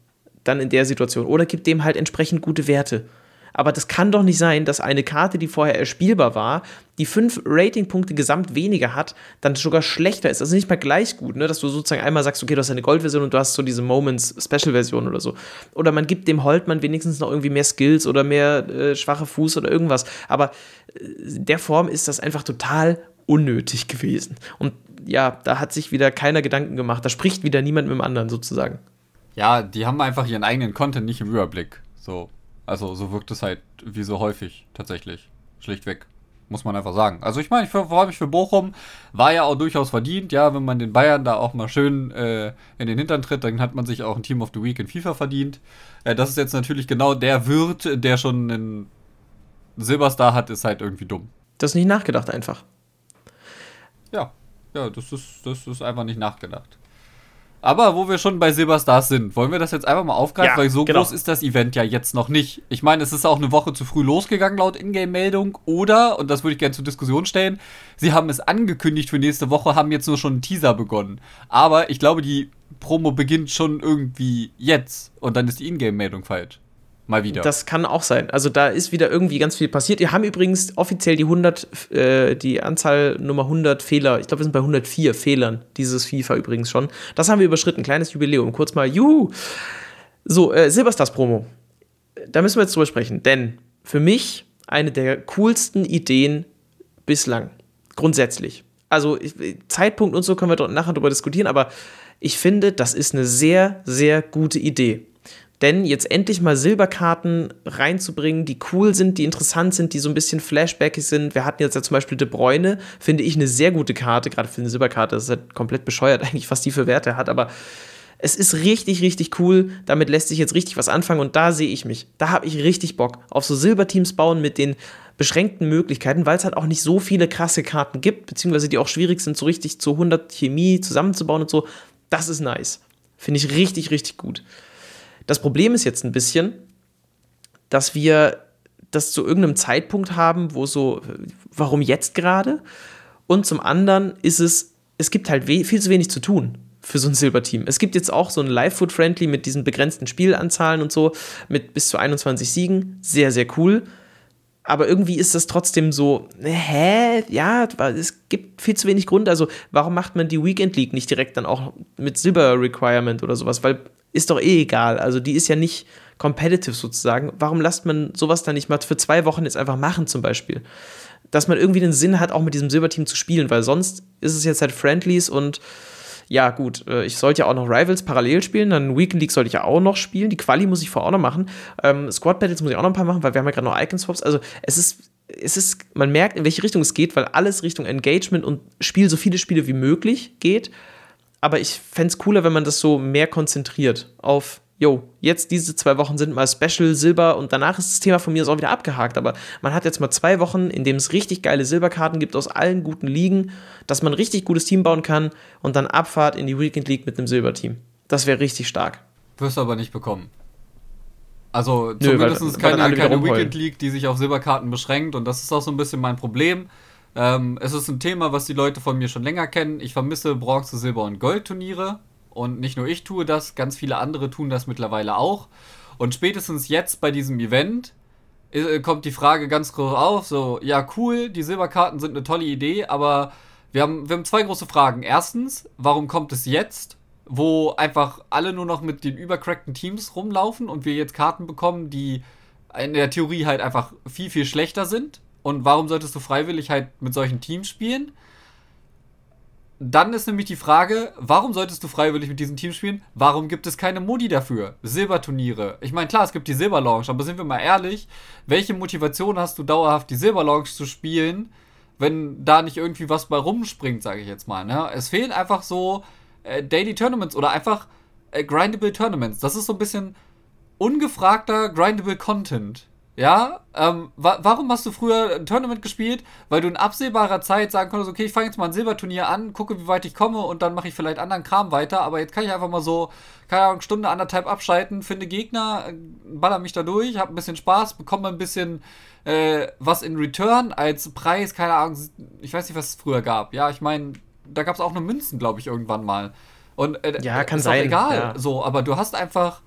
dann in der Situation? Oder gibt dem halt entsprechend gute Werte? Aber das kann doch nicht sein, dass eine Karte, die vorher erspielbar war, die fünf Ratingpunkte gesamt weniger hat, dann sogar schlechter ist. Also nicht mal gleich gut, ne? Dass du sozusagen einmal sagst, okay, du hast eine Goldversion und du hast so diese Moments-Special-Version oder so. Oder man gibt dem Holtmann wenigstens noch irgendwie mehr Skills oder mehr äh, schwache Fuß oder irgendwas. Aber in der Form ist das einfach total unnötig gewesen. Und ja, da hat sich wieder keiner Gedanken gemacht. Da spricht wieder niemand mit dem anderen sozusagen. Ja, die haben einfach ihren eigenen Content nicht im Überblick. So. Also so wirkt es halt wie so häufig tatsächlich, schlichtweg, muss man einfach sagen. Also ich meine, ich freue mich für Bochum, war ja auch durchaus verdient, ja, wenn man den Bayern da auch mal schön äh, in den Hintern tritt, dann hat man sich auch ein Team of the Week in FIFA verdient. Äh, das ist jetzt natürlich genau der Wirt, der schon einen Silberstar hat, ist halt irgendwie dumm. Das ist nicht nachgedacht einfach. Ja, ja, das ist, das ist einfach nicht nachgedacht. Aber wo wir schon bei Silberstars sind, wollen wir das jetzt einfach mal aufgreifen, ja, weil so genau. Groß ist das Event ja jetzt noch nicht. Ich meine, es ist auch eine Woche zu früh losgegangen laut Ingame-Meldung oder, und das würde ich gerne zur Diskussion stellen, sie haben es angekündigt für nächste Woche, haben jetzt nur schon einen Teaser begonnen. Aber ich glaube, die Promo beginnt schon irgendwie jetzt und dann ist die Ingame-Meldung falsch. Mal wieder. Das kann auch sein. Also da ist wieder irgendwie ganz viel passiert. Wir haben übrigens offiziell die hundert, äh, die Anzahl Nummer hundert Fehler. Ich glaube, wir sind bei hundertvier Fehlern dieses FIFA übrigens schon. Das haben wir überschritten. Kleines Jubiläum. Kurz mal, juhu. So, äh, Silberstars-Promo. Da müssen wir jetzt drüber sprechen. Denn für mich eine der coolsten Ideen bislang. Grundsätzlich. Also Zeitpunkt und so können wir nachher drüber diskutieren. Aber ich finde, das ist eine sehr, sehr gute Idee. Denn jetzt endlich mal Silberkarten reinzubringen, die cool sind, die interessant sind, die so ein bisschen flashbackig sind. Wir hatten jetzt ja zum Beispiel De Bruyne, finde ich eine sehr gute Karte, gerade für eine Silberkarte. Das ist halt komplett bescheuert eigentlich, was die für Werte hat. Aber es ist richtig, richtig cool. Damit lässt sich jetzt richtig was anfangen und da sehe ich mich. Da habe ich richtig Bock auf so Silberteams bauen mit den beschränkten Möglichkeiten, weil es halt auch nicht so viele krasse Karten gibt, beziehungsweise die auch schwierig sind, so richtig zu hundert Chemie zusammenzubauen und so. Das ist nice. Finde ich richtig, richtig gut. Das Problem ist jetzt ein bisschen, dass wir das zu irgendeinem Zeitpunkt haben, wo so, warum jetzt gerade? Und zum anderen ist es, es gibt halt we- viel zu wenig zu tun für so ein Silberteam. Es gibt jetzt auch so ein Live-Food-Friendly mit diesen begrenzten Spielanzahlen und so, mit bis zu einundzwanzig Siegen. Sehr, sehr cool. Aber irgendwie ist das trotzdem so, hä? Ja, es gibt viel zu wenig Grund. Also warum macht man die Weekend League nicht direkt dann auch mit Silber-Requirement oder sowas? Weil ist doch eh egal. Also die ist ja nicht competitive sozusagen. Warum lässt man sowas dann nicht mal für zwei Wochen jetzt einfach machen zum Beispiel? Dass man irgendwie den Sinn hat, auch mit diesem Silberteam zu spielen, weil sonst ist es jetzt halt Friendlies und ja gut, äh, ich sollte ja auch noch Rivals parallel spielen, dann Weekend League sollte ich ja auch noch spielen, die Quali muss ich vorher auch noch machen, ähm, Squad Battles muss ich auch noch ein paar machen, weil wir haben ja gerade noch Icon Swaps, also es ist, es ist, man merkt, in welche Richtung es geht, weil alles Richtung Engagement und Spiel, so viele Spiele wie möglich geht, aber ich fände es cooler, wenn man das so mehr konzentriert auf jo, jetzt diese zwei Wochen sind mal Special Silber und danach ist das Thema von mir auch wieder abgehakt, aber man hat jetzt mal zwei Wochen, in denen es richtig geile Silberkarten gibt aus allen guten Ligen, dass man ein richtig gutes Team bauen kann und dann Abfahrt in die Weekend League mit einem Silberteam. Das wäre richtig stark. Wirst du aber nicht bekommen. Also zumindest ist keine, keine Weekend League, die sich auf Silberkarten beschränkt und das ist auch so ein bisschen mein Problem. Ähm, es ist ein Thema, was die Leute von mir schon länger kennen. Ich vermisse Bronze, Silber und Gold Turniere. Und nicht nur ich tue das, ganz viele andere tun das mittlerweile auch. Und spätestens jetzt bei diesem Event kommt die Frage ganz groß auf, so, ja cool, die Silberkarten sind eine tolle Idee, aber wir haben, wir haben zwei große Fragen. Erstens, warum kommt es jetzt, wo einfach alle nur noch mit den übercrackten Teams rumlaufen und wir jetzt Karten bekommen, die in der Theorie halt einfach viel, viel schlechter sind? Und warum solltest du freiwillig halt mit solchen Teams spielen? Dann ist nämlich die Frage, warum solltest du freiwillig mit diesem Team spielen? Warum gibt es keine Modi dafür? Silberturniere. Ich meine, klar, es gibt die Silberlounge, aber sind wir mal ehrlich, welche Motivation hast du dauerhaft, die Silberlounge zu spielen, wenn da nicht irgendwie was bei rumspringt, sage ich jetzt mal. Ne? Es fehlen einfach so äh, Daily Tournaments oder einfach äh, Grindable Tournaments. Das ist so ein bisschen ungefragter Grindable Content. Ja, ähm, wa- warum hast du früher ein Tournament gespielt? Weil du in absehbarer Zeit sagen konntest, okay, ich fange jetzt mal ein Silberturnier an, gucke, wie weit ich komme und dann mache ich vielleicht anderen Kram weiter, aber jetzt kann ich einfach mal so, keine Ahnung, Stunde, anderthalb abschalten, finde Gegner, baller mich da durch, hab ein bisschen Spaß, bekomme ein bisschen äh, was in Return als Preis, keine Ahnung, ich weiß nicht, was es früher gab. Ja, ich meine, da gab es auch nur Münzen, glaube ich, irgendwann mal. Und äh, ja, kann ist sein. Auch egal, ja. So, aber du hast einfach,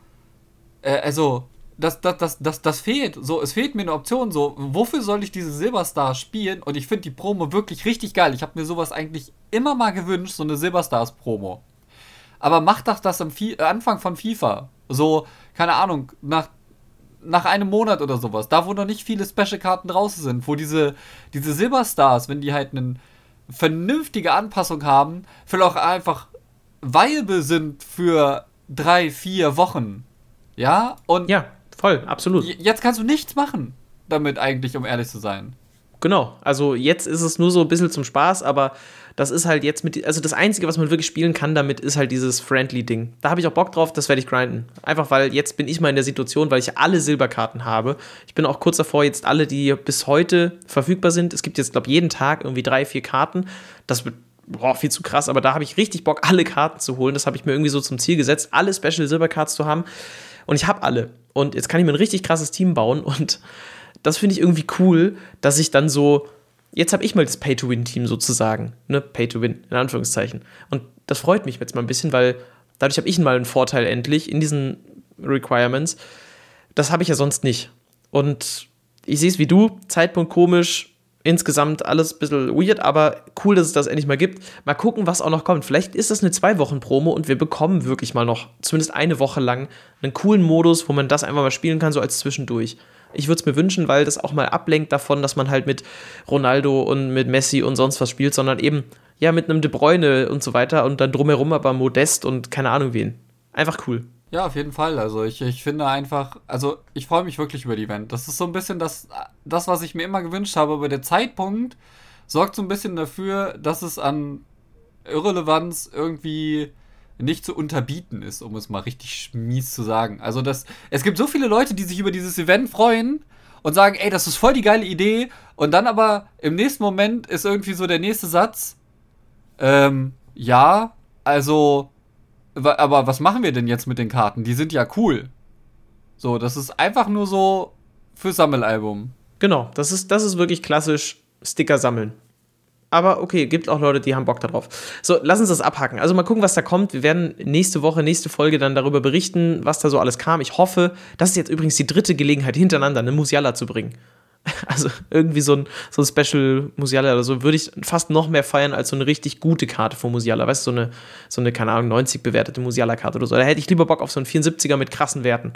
äh, also... Das, das, das, das, das fehlt. So, es fehlt mir eine Option. So, wofür soll ich diese Silberstars spielen? Und ich finde die Promo wirklich richtig geil. Ich habe mir sowas eigentlich immer mal gewünscht, so eine Silberstars-Promo. Aber macht doch das am Fi- Anfang von FIFA. So, keine Ahnung, nach, nach einem Monat oder sowas. Da, wo noch nicht viele Special-Karten draußen sind. Wo diese, diese Silberstars, wenn die halt eine vernünftige Anpassung haben, vielleicht auch einfach viable sind für drei, vier Wochen. Ja, und... Ja. Voll, absolut. Jetzt kannst du nichts machen damit eigentlich, um ehrlich zu sein. Genau, also jetzt ist es nur so ein bisschen zum Spaß, aber das ist halt jetzt mit, also das Einzige, was man wirklich spielen kann damit, ist halt dieses Friendly-Ding. Da habe ich auch Bock drauf, das werde ich grinden. Einfach, weil jetzt bin ich mal in der Situation, weil ich alle Silberkarten habe. Ich bin auch kurz davor, jetzt alle, die bis heute verfügbar sind, es gibt jetzt, glaube ich, jeden Tag irgendwie drei, vier Karten, das wird boah, viel zu krass, aber da habe ich richtig Bock, alle Karten zu holen. Das habe ich mir irgendwie so zum Ziel gesetzt, alle Special-Silberkarten zu haben. Und ich habe alle. Und jetzt kann ich mir ein richtig krasses Team bauen. Und das finde ich irgendwie cool, dass ich dann so, jetzt habe ich mal das Pay-to-Win-Team sozusagen. Ne? Pay-to-Win, in Anführungszeichen. Und das freut mich jetzt mal ein bisschen, weil dadurch habe ich mal einen Vorteil endlich in diesen Requirements. Das habe ich ja sonst nicht. Und ich sehe es wie du, Zeitpunkt komisch, insgesamt alles ein bisschen weird, aber cool, dass es das endlich mal gibt. Mal gucken, was auch noch kommt. Vielleicht ist das eine Zwei-Wochen-Promo und wir bekommen wirklich mal noch, zumindest eine Woche lang, einen coolen Modus, wo man das einfach mal spielen kann, so als zwischendurch. Ich würde es mir wünschen, weil das auch mal ablenkt davon, dass man halt mit Ronaldo und mit Messi und sonst was spielt, sondern eben, ja, mit einem De Bruyne und so weiter und dann drumherum aber modest und keine Ahnung wen. Einfach cool. Ja, auf jeden Fall. Also ich, ich finde einfach, also ich freue mich wirklich über die Event. Das ist so ein bisschen das, das, was ich mir immer gewünscht habe, aber der Zeitpunkt sorgt so ein bisschen dafür, dass es an Irrelevanz irgendwie nicht zu unterbieten ist, um es mal richtig mies zu sagen. Also das, es gibt so viele Leute, die sich über dieses Event freuen und sagen, ey, das ist voll die geile Idee und dann aber im nächsten Moment ist irgendwie so der nächste Satz, ähm, ja, also... aber was machen wir denn jetzt mit den Karten? Die sind ja cool. So, das ist einfach nur so für Sammelalbum. Genau, das ist, das ist wirklich klassisch Sticker sammeln. Aber okay, gibt auch Leute, die haben Bock darauf. So, lass uns das abhaken. Also mal gucken, was da kommt. Wir werden nächste Woche, nächste Folge dann darüber berichten, was da so alles kam. Ich hoffe, das ist jetzt übrigens die dritte Gelegenheit hintereinander, eine Musiala zu bringen. Also irgendwie so ein, so ein Special Musiala oder so würde ich fast noch mehr feiern als so eine richtig gute Karte von Musiala. Weißt du, so eine, so eine, keine Ahnung, neunzig bewertete Musiala-Karte oder so. Da hätte ich lieber Bock auf so einen vierundsiebziger mit krassen Werten.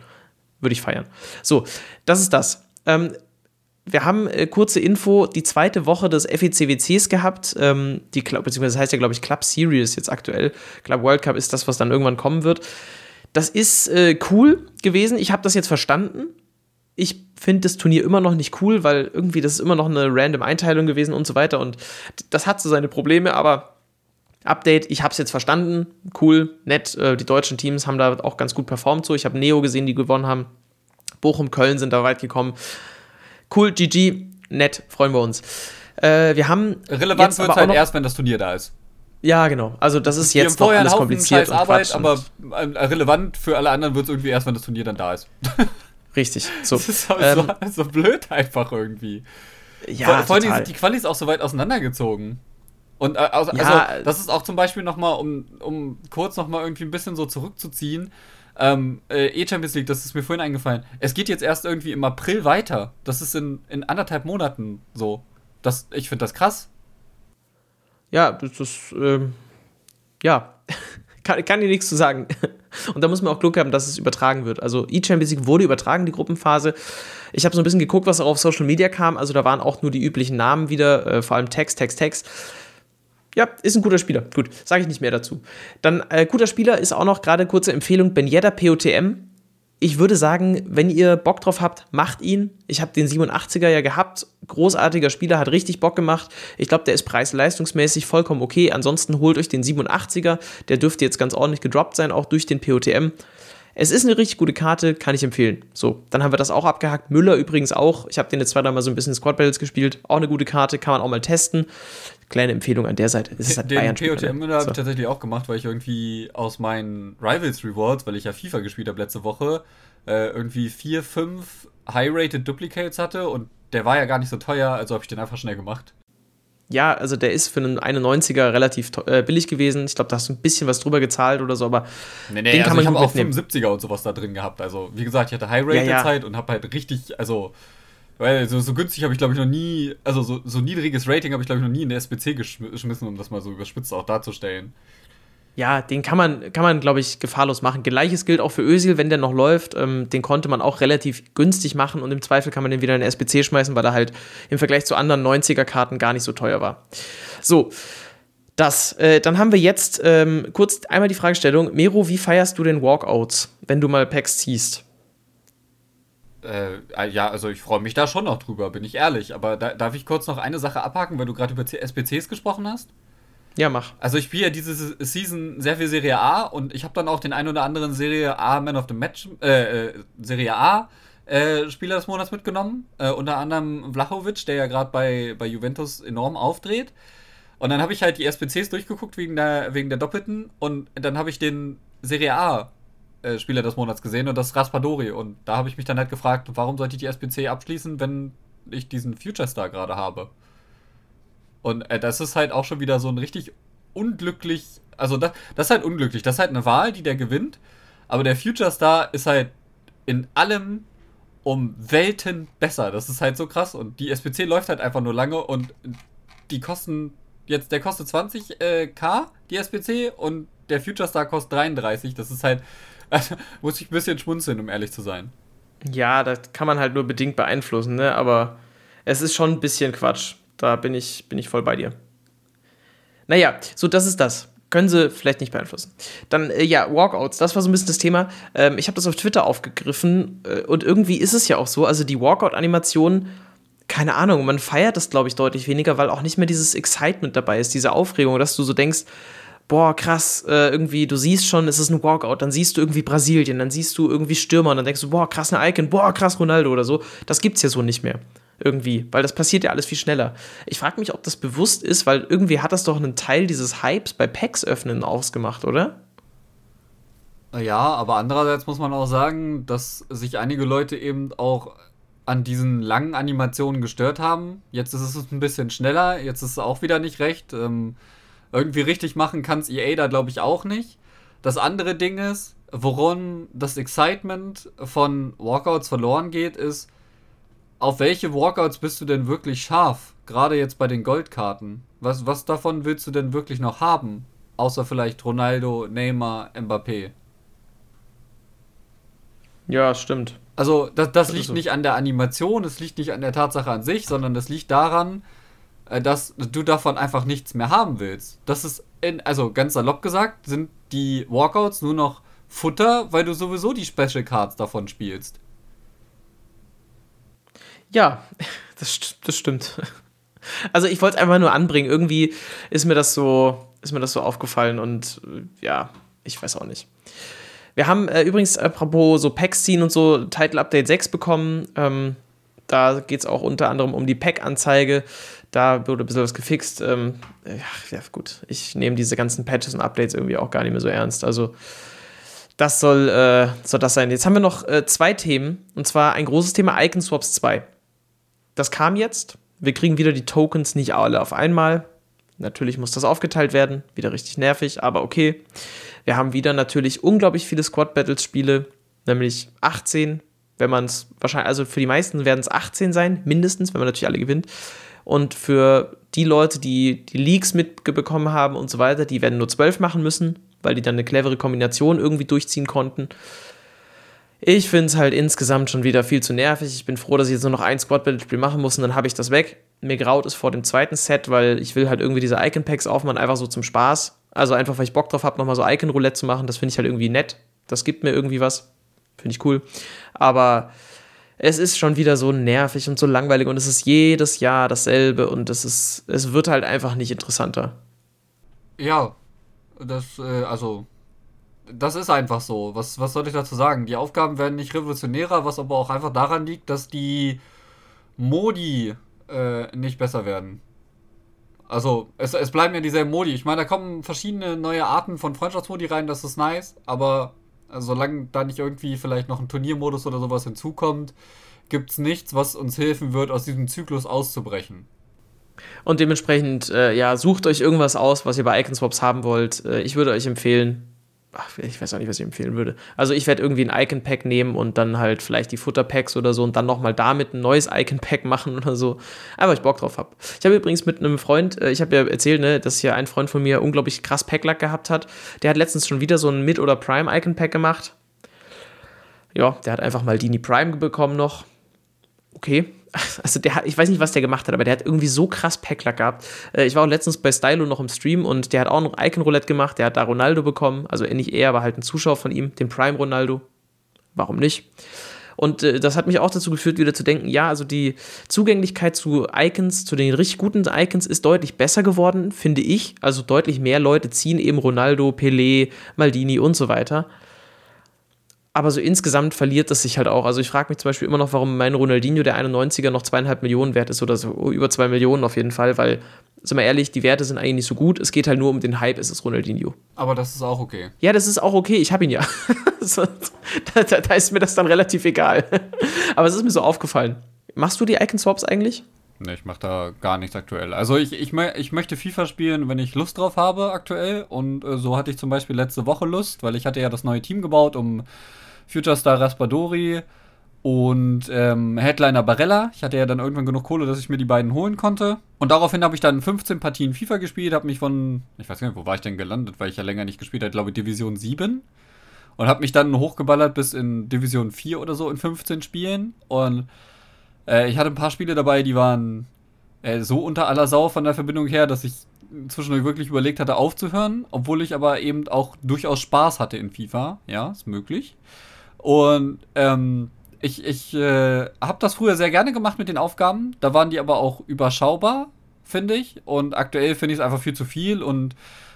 Würde ich feiern. So, das ist das. Ähm, Wir haben äh, kurze Info, die zweite Woche des F E C W Cs gehabt, ähm, die, beziehungsweise das heißt ja, glaube ich, Club Series jetzt aktuell. Club World Cup ist das, was dann irgendwann kommen wird. Das ist äh, cool gewesen. Ich habe das jetzt verstanden. Ich finde das Turnier immer noch nicht cool, weil irgendwie das ist immer noch eine random Einteilung gewesen und so weiter. Und das hat so seine Probleme, aber Update, ich habe es jetzt verstanden. Cool, nett. Äh, die deutschen Teams haben da auch ganz gut performt. So. Ich habe Neo gesehen, die gewonnen haben. Bochum, Köln sind da weit gekommen. Cool, G G, nett, freuen wir uns. Äh, wir haben relevant wird es halt erst, wenn das Turnier da ist. Ja, genau. Also das ist jetzt noch alles kompliziert und Quatsch. Aber relevant für alle anderen wird es irgendwie erst, wenn das Turnier dann da ist. Richtig. So. Das ist aber ähm, so, so blöd einfach irgendwie. Ja, vor allem sind die Qualis auch so weit auseinandergezogen. Und äh, also, ja, also das ist auch zum Beispiel nochmal, um, um kurz nochmal irgendwie ein bisschen so zurückzuziehen, Ähm, äh, E-Champions League, das ist mir vorhin eingefallen. Es geht jetzt erst irgendwie im April weiter. Das ist in, in anderthalb Monaten so. Das, ich finde das krass. Ja, das ist, ähm, ja, kann, kann dir nichts zu sagen. Und da muss man auch Glück haben, dass es übertragen wird. Also E-Champions League wurde übertragen, die Gruppenphase. Ich habe so ein bisschen geguckt, was auch auf Social Media kam. Also da waren auch nur die üblichen Namen wieder, äh, vor allem Text, Text, Text. Ja, ist ein guter Spieler. Gut, sage ich nicht mehr dazu. Dann, äh, guter Spieler ist auch noch gerade kurze Empfehlung, Ben Yedder P O T M. Ich würde sagen, wenn ihr Bock drauf habt, macht ihn. Ich habe den siebenundachtziger ja gehabt. Großartiger Spieler, hat richtig Bock gemacht. Ich glaube, der ist preis-leistungsmäßig vollkommen okay. Ansonsten holt euch den siebenundachtziger. Der dürfte jetzt ganz ordentlich gedroppt sein, auch durch den P O T M. Es ist eine richtig gute Karte, kann ich empfehlen. So, dann haben wir das auch abgehakt. Müller übrigens auch. Ich habe den jetzt zwei, drei Mal so ein bisschen Squad Battles gespielt. Auch eine gute Karte, kann man auch mal testen. Kleine Empfehlung an der Seite. Es ist halt den P O T M Müller habe ich tatsächlich auch gemacht, weil ich irgendwie aus meinen Rivals Rewards, weil ich ja FIFA gespielt habe letzte Woche, äh, irgendwie vier, fünf High-Rated Duplicates hatte und der war ja gar nicht so teuer, also habe ich den einfach schnell gemacht. Ja, also der ist für einen einundneunziger relativ to- äh, billig gewesen. Ich glaube, da hast du ein bisschen was drüber gezahlt oder so, aber nee, nee, den kann also man ich gut mitnehmen. Ich habe auch fünfundsiebziger und sowas da drin gehabt. Also, wie gesagt, ich hatte High-Rated-Zeit ja, ja. und habe halt richtig, also, weil so, so günstig habe ich, glaube ich, noch nie, also so, so niedriges Rating habe ich, glaube ich, noch nie in der S B C geschm- geschmissen, um das mal so überspitzt auch darzustellen. Ja, den kann man, kann man, glaube ich, gefahrlos machen. Gleiches gilt auch für Özil, wenn der noch läuft. Ähm, den konnte man auch relativ günstig machen und im Zweifel kann man den wieder in den S B C schmeißen, weil er halt im Vergleich zu anderen neunziger-Karten gar nicht so teuer war. So, das. Äh, dann haben wir jetzt ähm, kurz einmal die Fragestellung. Mero, wie feierst du den Walkouts, wenn du mal Packs ziehst? Äh, ja, also ich freue mich da schon noch drüber, bin ich ehrlich. Aber da, darf ich kurz noch eine Sache abhaken, weil du gerade über S B Cs gesprochen hast? Ja, mach. Also ich spiele ja diese Season sehr viel Serie A und ich habe dann auch den ein oder anderen Serie A Man of the Match, äh, Serie A äh, Spieler des Monats mitgenommen. Äh, unter anderem Vlahovic, der ja gerade bei, bei Juventus enorm aufdreht. Und dann habe ich halt die S B Cs durchgeguckt wegen der, wegen der Doppelten und dann habe ich den Serie A äh, Spieler des Monats gesehen und das Raspadori. Und da habe ich mich dann halt gefragt, warum sollte ich die S B C abschließen, wenn ich diesen Future Star gerade habe? Und äh, das ist halt auch schon wieder so ein richtig unglücklich, also das, das ist halt unglücklich, das ist halt eine Wahl, die der gewinnt, aber der Future Star ist halt in allem um Welten besser, das ist halt so krass und die S P C läuft halt einfach nur lange und die kosten, jetzt der kostet zwanzig K, die S P C und der Future Star kostet dreiunddreißig, das ist halt, also, muss ich ein bisschen schmunzeln, um ehrlich zu sein. Ja, das kann man halt nur bedingt beeinflussen, ne, aber es ist schon ein bisschen Quatsch. Da bin ich, bin ich voll bei dir. Naja, so das ist das. Können sie vielleicht nicht beeinflussen. Dann, äh, ja, Walkouts, das war so ein bisschen das Thema. Ähm, ich habe das auf Twitter aufgegriffen äh, und irgendwie ist es ja auch so, also die Walkout-Animation, keine Ahnung, man feiert das, glaube ich, deutlich weniger, weil auch nicht mehr dieses Excitement dabei ist, diese Aufregung, dass du so denkst, boah, krass, äh, irgendwie, du siehst schon, es ist ein Walkout, dann siehst du irgendwie Brasilien, dann siehst du irgendwie Stürmer und dann denkst du, boah, krass, eine Icon, boah, krass, Ronaldo oder so. Das gibt's ja so nicht mehr. Irgendwie, weil das passiert ja alles viel schneller. Ich frage mich, ob das bewusst ist, weil irgendwie hat das doch einen Teil dieses Hypes bei Packs öffnen ausgemacht, oder? Ja, aber andererseits muss man auch sagen, dass sich einige Leute eben auch an diesen langen Animationen gestört haben. Jetzt ist es ein bisschen schneller, jetzt ist es auch wieder nicht recht. Ähm, irgendwie richtig machen kann es E A da, glaube ich, auch nicht. Das andere Ding ist, woran das Excitement von Walkouts verloren geht, ist, auf welche Walkouts bist du denn wirklich scharf? Gerade jetzt bei den Goldkarten. Was, was davon willst du denn wirklich noch haben? Außer vielleicht Ronaldo, Neymar, Mbappé. Ja, stimmt. Also das, das liegt nicht an der Animation, es liegt nicht an der Tatsache an sich, sondern es liegt daran, dass du davon einfach nichts mehr haben willst. Das ist, in, also ganz salopp gesagt, sind die Walkouts nur noch Futter, weil du sowieso die Special Cards davon spielst. Ja, das, das stimmt. Also ich wollte es einfach nur anbringen. Irgendwie ist mir das so, ist mir das so aufgefallen und ja, ich weiß auch nicht. Wir haben äh, übrigens, apropos so Packs ziehen und so, Title Update sechs bekommen. Ähm, da geht es auch unter anderem um die Pack-Anzeige. Da wurde ein bisschen was gefixt. Ähm, ja, gut, ich nehme diese ganzen Patches und Updates irgendwie auch gar nicht mehr so ernst. Also das soll, äh, soll das sein. Jetzt haben wir noch äh, zwei Themen. Und zwar ein großes Thema, Icon Swaps zwei. Das kam jetzt. Wir kriegen wieder die Tokens nicht alle auf einmal. Natürlich muss das aufgeteilt werden. Wieder richtig nervig, aber okay. Wir haben wieder natürlich unglaublich viele Squad-Battles-Spiele, nämlich achtzehn, wenn man es wahrscheinlich, also für die meisten werden es achtzehn sein, mindestens, wenn man natürlich alle gewinnt. Und für die Leute, die die Leaks mitbekommen haben und so weiter, die werden nur zwölf machen müssen, weil die dann eine clevere Kombination irgendwie durchziehen konnten. Ich finde es halt insgesamt schon wieder viel zu nervig. Ich bin froh, dass ich jetzt nur noch ein Squad-Battle-Spiel machen muss und dann habe ich das weg. Mir graut es vor dem zweiten Set, weil ich will halt irgendwie diese Icon-Packs aufmachen, einfach so zum Spaß. Also einfach, weil ich Bock drauf habe, nochmal so Icon-Roulette zu machen. Das finde ich halt irgendwie nett. Das gibt mir irgendwie was. Finde ich cool. Aber es ist schon wieder so nervig und so langweilig und es ist jedes Jahr dasselbe und es ist, es wird halt einfach nicht interessanter. Ja, das, äh, also... Das ist einfach so. Was, was soll ich dazu sagen? Die Aufgaben werden nicht revolutionärer, was aber auch einfach daran liegt, dass die Modi äh, nicht besser werden. Also, es, es bleiben ja dieselben Modi. Ich meine, da kommen verschiedene neue Arten von Freundschaftsmodi rein, das ist nice, aber also, solange da nicht irgendwie vielleicht noch ein Turniermodus oder sowas hinzukommt, gibt's nichts, was uns helfen wird, aus diesem Zyklus auszubrechen. Und dementsprechend, äh, ja, sucht euch irgendwas aus, was ihr bei Icon Swaps haben wollt. Äh, ich würde euch empfehlen, Ach, ich weiß auch nicht, was ich empfehlen würde. Also ich werde irgendwie ein Icon-Pack nehmen und dann halt vielleicht die Futterpacks oder so und dann nochmal damit ein neues Icon-Pack machen oder so. Aber ich Bock drauf habe. Ich habe übrigens mit einem Freund, ich habe ja erzählt, ne, dass hier ein Freund von mir unglaublich krass Packlack gehabt hat. Der hat letztens schon wieder so ein Mid- oder Prime-Icon-Pack gemacht. Ja, der hat einfach mal Dini Prime bekommen noch. Okay. Also der hat, ich weiß nicht, was der gemacht hat, aber der hat irgendwie so krass Packlack gehabt. Ich war auch letztens bei Stylo noch im Stream und der hat auch noch Icon Roulette gemacht, der hat da Ronaldo bekommen, also nicht er, aber halt ein Zuschauer von ihm, den Prime Ronaldo. Warum nicht? Und äh, das hat mich auch dazu geführt, wieder zu denken, ja, also die Zugänglichkeit zu Icons, zu den richtig guten Icons ist deutlich besser geworden, finde ich. Also deutlich mehr Leute ziehen eben Ronaldo, Pelé, Maldini und so weiter. Aber so insgesamt verliert das sich halt auch. Also ich frage mich zum Beispiel immer noch, warum mein Ronaldinho, der einundneunziger, noch zweieinhalb Millionen wert ist oder so, über zwei Millionen auf jeden Fall, weil, sind wir ehrlich, die Werte sind eigentlich nicht so gut. Es geht halt nur um den Hype, es ist Ronaldinho. Aber das ist auch okay. Ja, das ist auch okay, ich habe ihn ja. so, da, da, da ist mir das dann relativ egal. Aber es ist mir so aufgefallen. Machst du die Icon-Swaps eigentlich? Ne, ich mache da gar nichts aktuell. Also ich, ich, ich möchte FIFA spielen, wenn ich Lust drauf habe aktuell. Und äh, so hatte ich zum Beispiel letzte Woche Lust, weil ich hatte ja das neue Team gebaut um Future Star Raspadori und ähm, Headliner Barella. Ich hatte ja dann irgendwann genug Kohle, dass ich mir die beiden holen konnte. Und daraufhin habe ich dann fünfzehn Partien FIFA gespielt, habe mich von, ich weiß gar nicht, wo war ich denn gelandet, weil ich ja länger nicht gespielt habe, glaube ich Division sieben. Und habe mich dann hochgeballert bis in Division vier oder so in fünfzehn Spielen. Und ich hatte ein paar Spiele dabei, die waren äh, so unter aller Sau von der Verbindung her, dass ich zwischendurch wirklich überlegt hatte, aufzuhören. Obwohl ich aber eben auch durchaus Spaß hatte in FIFA. Ja, ist möglich. Und ähm, ich, ich äh, habe das früher sehr gerne gemacht mit den Aufgaben. Da waren die aber auch überschaubar, finde ich. Und aktuell finde ich es einfach viel zu viel. Und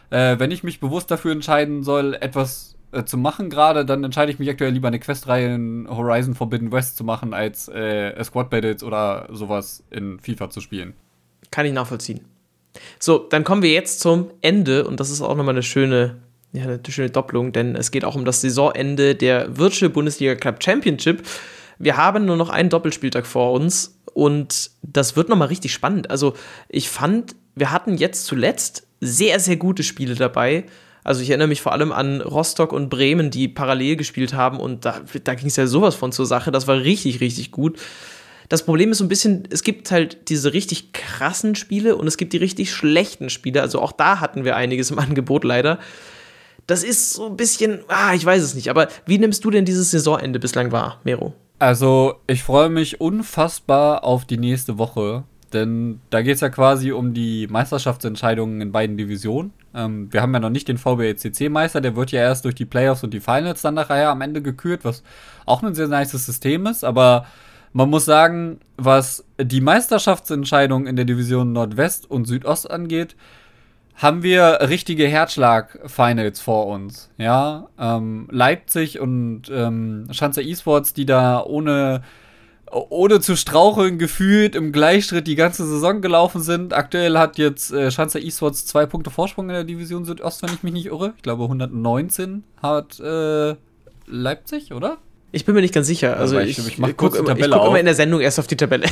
äh, wenn ich mich bewusst dafür entscheiden soll, etwas äh, zu machen gerade, dann entscheide ich mich aktuell lieber eine Questreihe in Horizon Forbidden West zu machen, als äh, Squad Battles oder sowas in FIFA zu spielen. Kann ich nachvollziehen. So, dann kommen wir jetzt zum Ende und das ist auch nochmal eine schöne, ja, eine schöne Doppelung, denn es geht auch um das Saisonende der Virtual Bundesliga Club Championship. Wir haben nur noch einen Doppelspieltag vor uns und das wird nochmal richtig spannend. Also ich fand, wir hatten jetzt zuletzt sehr, sehr gute Spiele dabei. Also ich erinnere mich vor allem an Rostock und Bremen, die parallel gespielt haben und da, da ging es ja sowas von zur Sache. Das war richtig, richtig gut. Das Problem ist so ein bisschen, es gibt halt diese richtig krassen Spiele und es gibt die richtig schlechten Spiele. Also auch da hatten wir einiges im Angebot leider. Das ist so ein bisschen, ah, ich weiß es nicht. Aber wie nimmst du denn dieses Saisonende bislang wahr, Mero? Also, ich freue mich unfassbar auf die nächste Woche, denn da geht es ja quasi um die Meisterschaftsentscheidungen in beiden Divisionen. Ähm, wir haben ja noch nicht den V B L C C-Meister, der wird ja erst durch die Playoffs und die Finals dann nachher am Ende gekürt, was auch ein sehr nices System ist, aber man muss sagen, was die Meisterschaftsentscheidung in der Division Nordwest und Südost angeht, haben wir richtige Herzschlag-Finals vor uns, ja, ähm, Leipzig und ähm, Schanzer eSports, die da ohne, ohne zu straucheln gefühlt im Gleichschritt die ganze Saison gelaufen sind. Aktuell hat jetzt äh, Schanzer eSports zwei Punkte Vorsprung in der Division Südost, wenn ich mich nicht irre. Ich glaube, hundertneunzehn hat äh, Leipzig, oder? Ich bin mir nicht ganz sicher, also ich, ich, ich gucke immer, guck immer in der Sendung erst auf die Tabelle.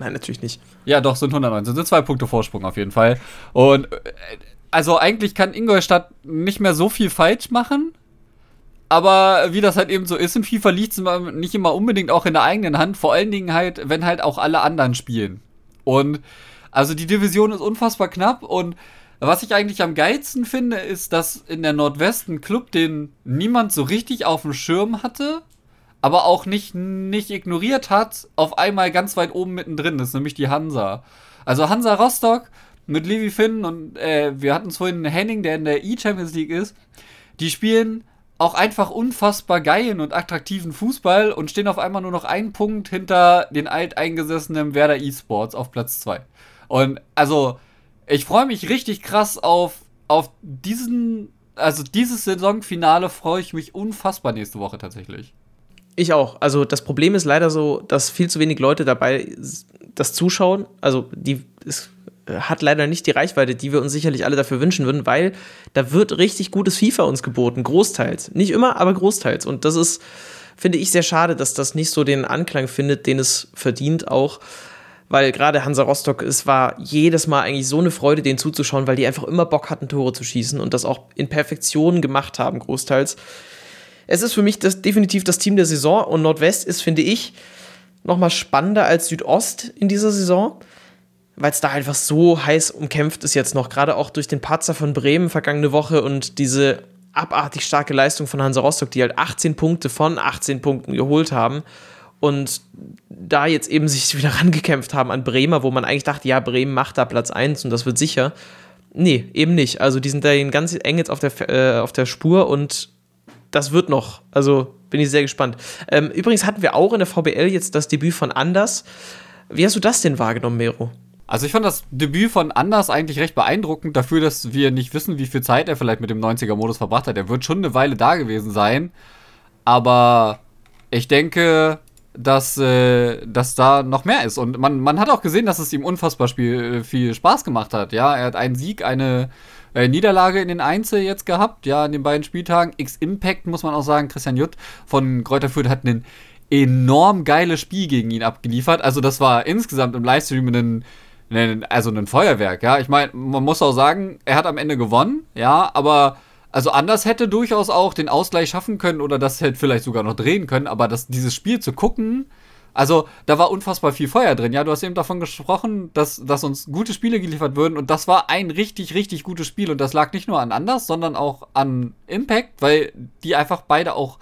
Nein, natürlich nicht. Ja, doch, sind hundertneunzehn, sind zwei Punkte Vorsprung auf jeden Fall. Und also eigentlich kann Ingolstadt nicht mehr so viel falsch machen, aber wie das halt eben so ist, in FIFA liegt es nicht immer unbedingt auch in der eigenen Hand, vor allen Dingen halt, wenn halt auch alle anderen spielen. Und also die Division ist unfassbar knapp und was ich eigentlich am geilsten finde, ist, dass in der Nordwesten Club, den niemand so richtig auf dem Schirm hatte, aber auch nicht, nicht ignoriert hat, auf einmal ganz weit oben mittendrin ist, nämlich die Hansa. Also Hansa Rostock mit Levi Finn und äh, wir hatten es vorhin Henning, der in der E-Champions League ist, die spielen auch einfach unfassbar geilen und attraktiven Fußball und stehen auf einmal nur noch einen Punkt hinter den alteingesessenen Werder eSports auf Platz zwei. Und also, ich freue mich richtig krass auf, auf diesen, also dieses Saisonfinale freue ich mich unfassbar nächste Woche tatsächlich. Ich auch. Also das Problem ist leider so, dass viel zu wenig Leute dabei das zuschauen. Also die es hat leider nicht die Reichweite, die wir uns sicherlich alle dafür wünschen würden, weil da wird richtig gutes FIFA uns geboten, großteils. Nicht immer, aber großteils. Und das ist, finde ich, sehr schade, dass das nicht so den Anklang findet, den es verdient auch. Weil gerade Hansa Rostock, es war jedes Mal eigentlich so eine Freude, denen zuzuschauen, weil die einfach immer Bock hatten, Tore zu schießen und das auch in Perfektion gemacht haben, großteils. Es ist für mich das, definitiv das Team der Saison und Nordwest ist, finde ich, nochmal spannender als Südost in dieser Saison, weil es da einfach so heiß umkämpft ist jetzt noch, gerade auch durch den Patzer von Bremen vergangene Woche und diese abartig starke Leistung von Hansa Rostock, die halt achtzehn Punkte von achtzehn Punkten geholt haben und da jetzt eben sich wieder rangekämpft haben an Bremer, wo man eigentlich dachte, ja, Bremen macht da Platz eins und das wird sicher. Nee, eben nicht. Also die sind da ganz eng jetzt auf der, äh, auf der Spur und das wird noch, also bin ich sehr gespannt. Ähm, übrigens hatten wir auch in der V B L jetzt das Debüt von Anders. Wie hast du das denn wahrgenommen, Mero? Also ich fand das Debüt von Anders eigentlich recht beeindruckend, dafür, dass wir nicht wissen, wie viel Zeit er vielleicht mit dem neunziger-Modus verbracht hat. Er wird schon eine Weile da gewesen sein, aber ich denke, dass, äh, dass da noch mehr ist. Und man, man hat auch gesehen, dass es ihm unfassbar spiel, viel Spaß gemacht hat. Ja, er hat einen Sieg, eine Niederlage in den Einzel jetzt gehabt, ja, in den beiden Spieltagen. X-Impact, muss man auch sagen, Christian Jutt von Greuther Fürth hat ein enorm geiles Spiel gegen ihn abgeliefert. Also das war insgesamt im Livestream ein, ein, also ein Feuerwerk, ja. Ich meine, man muss auch sagen, er hat am Ende gewonnen, ja, aber also Anders hätte durchaus auch den Ausgleich schaffen können oder das hätte vielleicht sogar noch drehen können, aber das, dieses Spiel zu gucken, also, da war unfassbar viel Feuer drin. Ja, du hast eben davon gesprochen, dass, dass uns gute Spiele geliefert würden. Und das war ein richtig, richtig gutes Spiel. Und das lag nicht nur an Anders, sondern auch an Impact, weil die einfach beide auch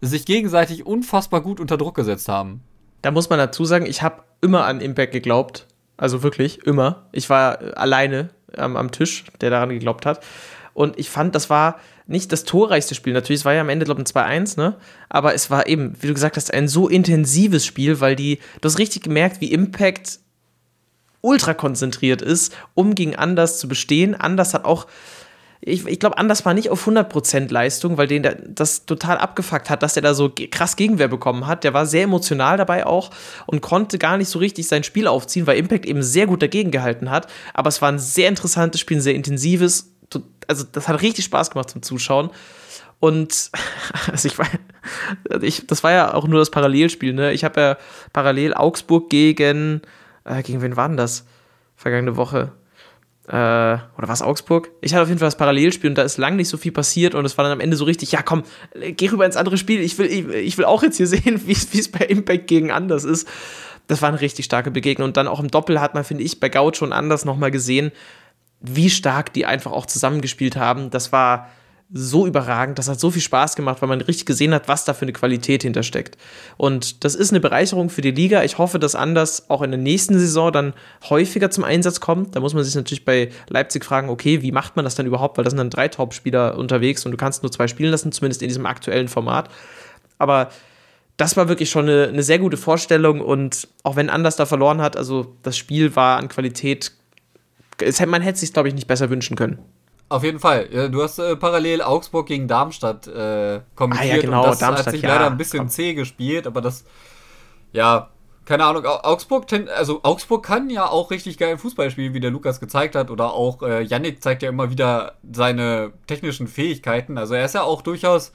sich gegenseitig unfassbar gut unter Druck gesetzt haben. Da muss man dazu sagen, ich habe immer an Impact geglaubt. Also wirklich, immer. Ich war alleine ähm, am Tisch, der daran geglaubt hat. Und ich fand, das war nicht das torreichste Spiel. Natürlich, es war ja am Ende, glaube ich, ein zwei eins, ne? Aber es war eben, wie du gesagt hast, ein so intensives Spiel, weil die, du hast richtig gemerkt, wie Impact ultra konzentriert ist, um gegen Anders zu bestehen. Anders hat auch, ich, ich glaube, Anders war nicht auf hundert Prozent Leistung, weil den das total abgefuckt hat, dass der da so krass Gegenwehr bekommen hat. Der war sehr emotional dabei auch und konnte gar nicht so richtig sein Spiel aufziehen, weil Impact eben sehr gut dagegen gehalten hat. Aber es war ein sehr interessantes Spiel, ein sehr intensives. Also das hat richtig Spaß gemacht zum Zuschauen und also ich, war, ich das war ja auch nur das Parallelspiel, ne? Ich habe ja parallel Augsburg gegen, äh, gegen wen war denn das? Vergangene Woche. Äh, oder war es Augsburg? Ich hatte auf jeden Fall das Parallelspiel und da ist lang nicht so viel passiert und es war dann am Ende so richtig, ja komm, geh rüber ins andere Spiel, ich will, ich, ich will auch jetzt hier sehen, wie es bei Impact gegen Anders ist. Das war eine richtig starke Begegnung und dann auch im Doppel hat man, finde ich, bei Gaucho und Anders nochmal gesehen, wie stark die einfach auch zusammengespielt haben. Das war so überragend, das hat so viel Spaß gemacht, weil man richtig gesehen hat, was da für eine Qualität hintersteckt. Und das ist eine Bereicherung für die Liga. Ich hoffe, dass Anders auch in der nächsten Saison dann häufiger zum Einsatz kommt. Da muss man sich natürlich bei Leipzig fragen, okay, wie macht man das dann überhaupt? Weil da sind dann drei Top-Spieler unterwegs und du kannst nur zwei spielen lassen, zumindest in diesem aktuellen Format. Aber das war wirklich schon eine, eine sehr gute Vorstellung. Und auch wenn Anders da verloren hat, also das Spiel war an Qualität, es, man hätte es sich, glaube ich, nicht besser wünschen können. Auf jeden Fall. Ja, du hast äh, parallel Augsburg gegen Darmstadt äh, kommentiert. Ah, ja, genau. Und das Darmstadt, hat sich leider ja, ein bisschen komm. zäh gespielt, aber das, ja, keine Ahnung. Augsburg, ten, also Augsburg kann ja auch richtig geil Fußball spielen, wie der Lukas gezeigt hat, oder auch äh, Jannik zeigt ja immer wieder seine technischen Fähigkeiten. Also er ist ja auch durchaus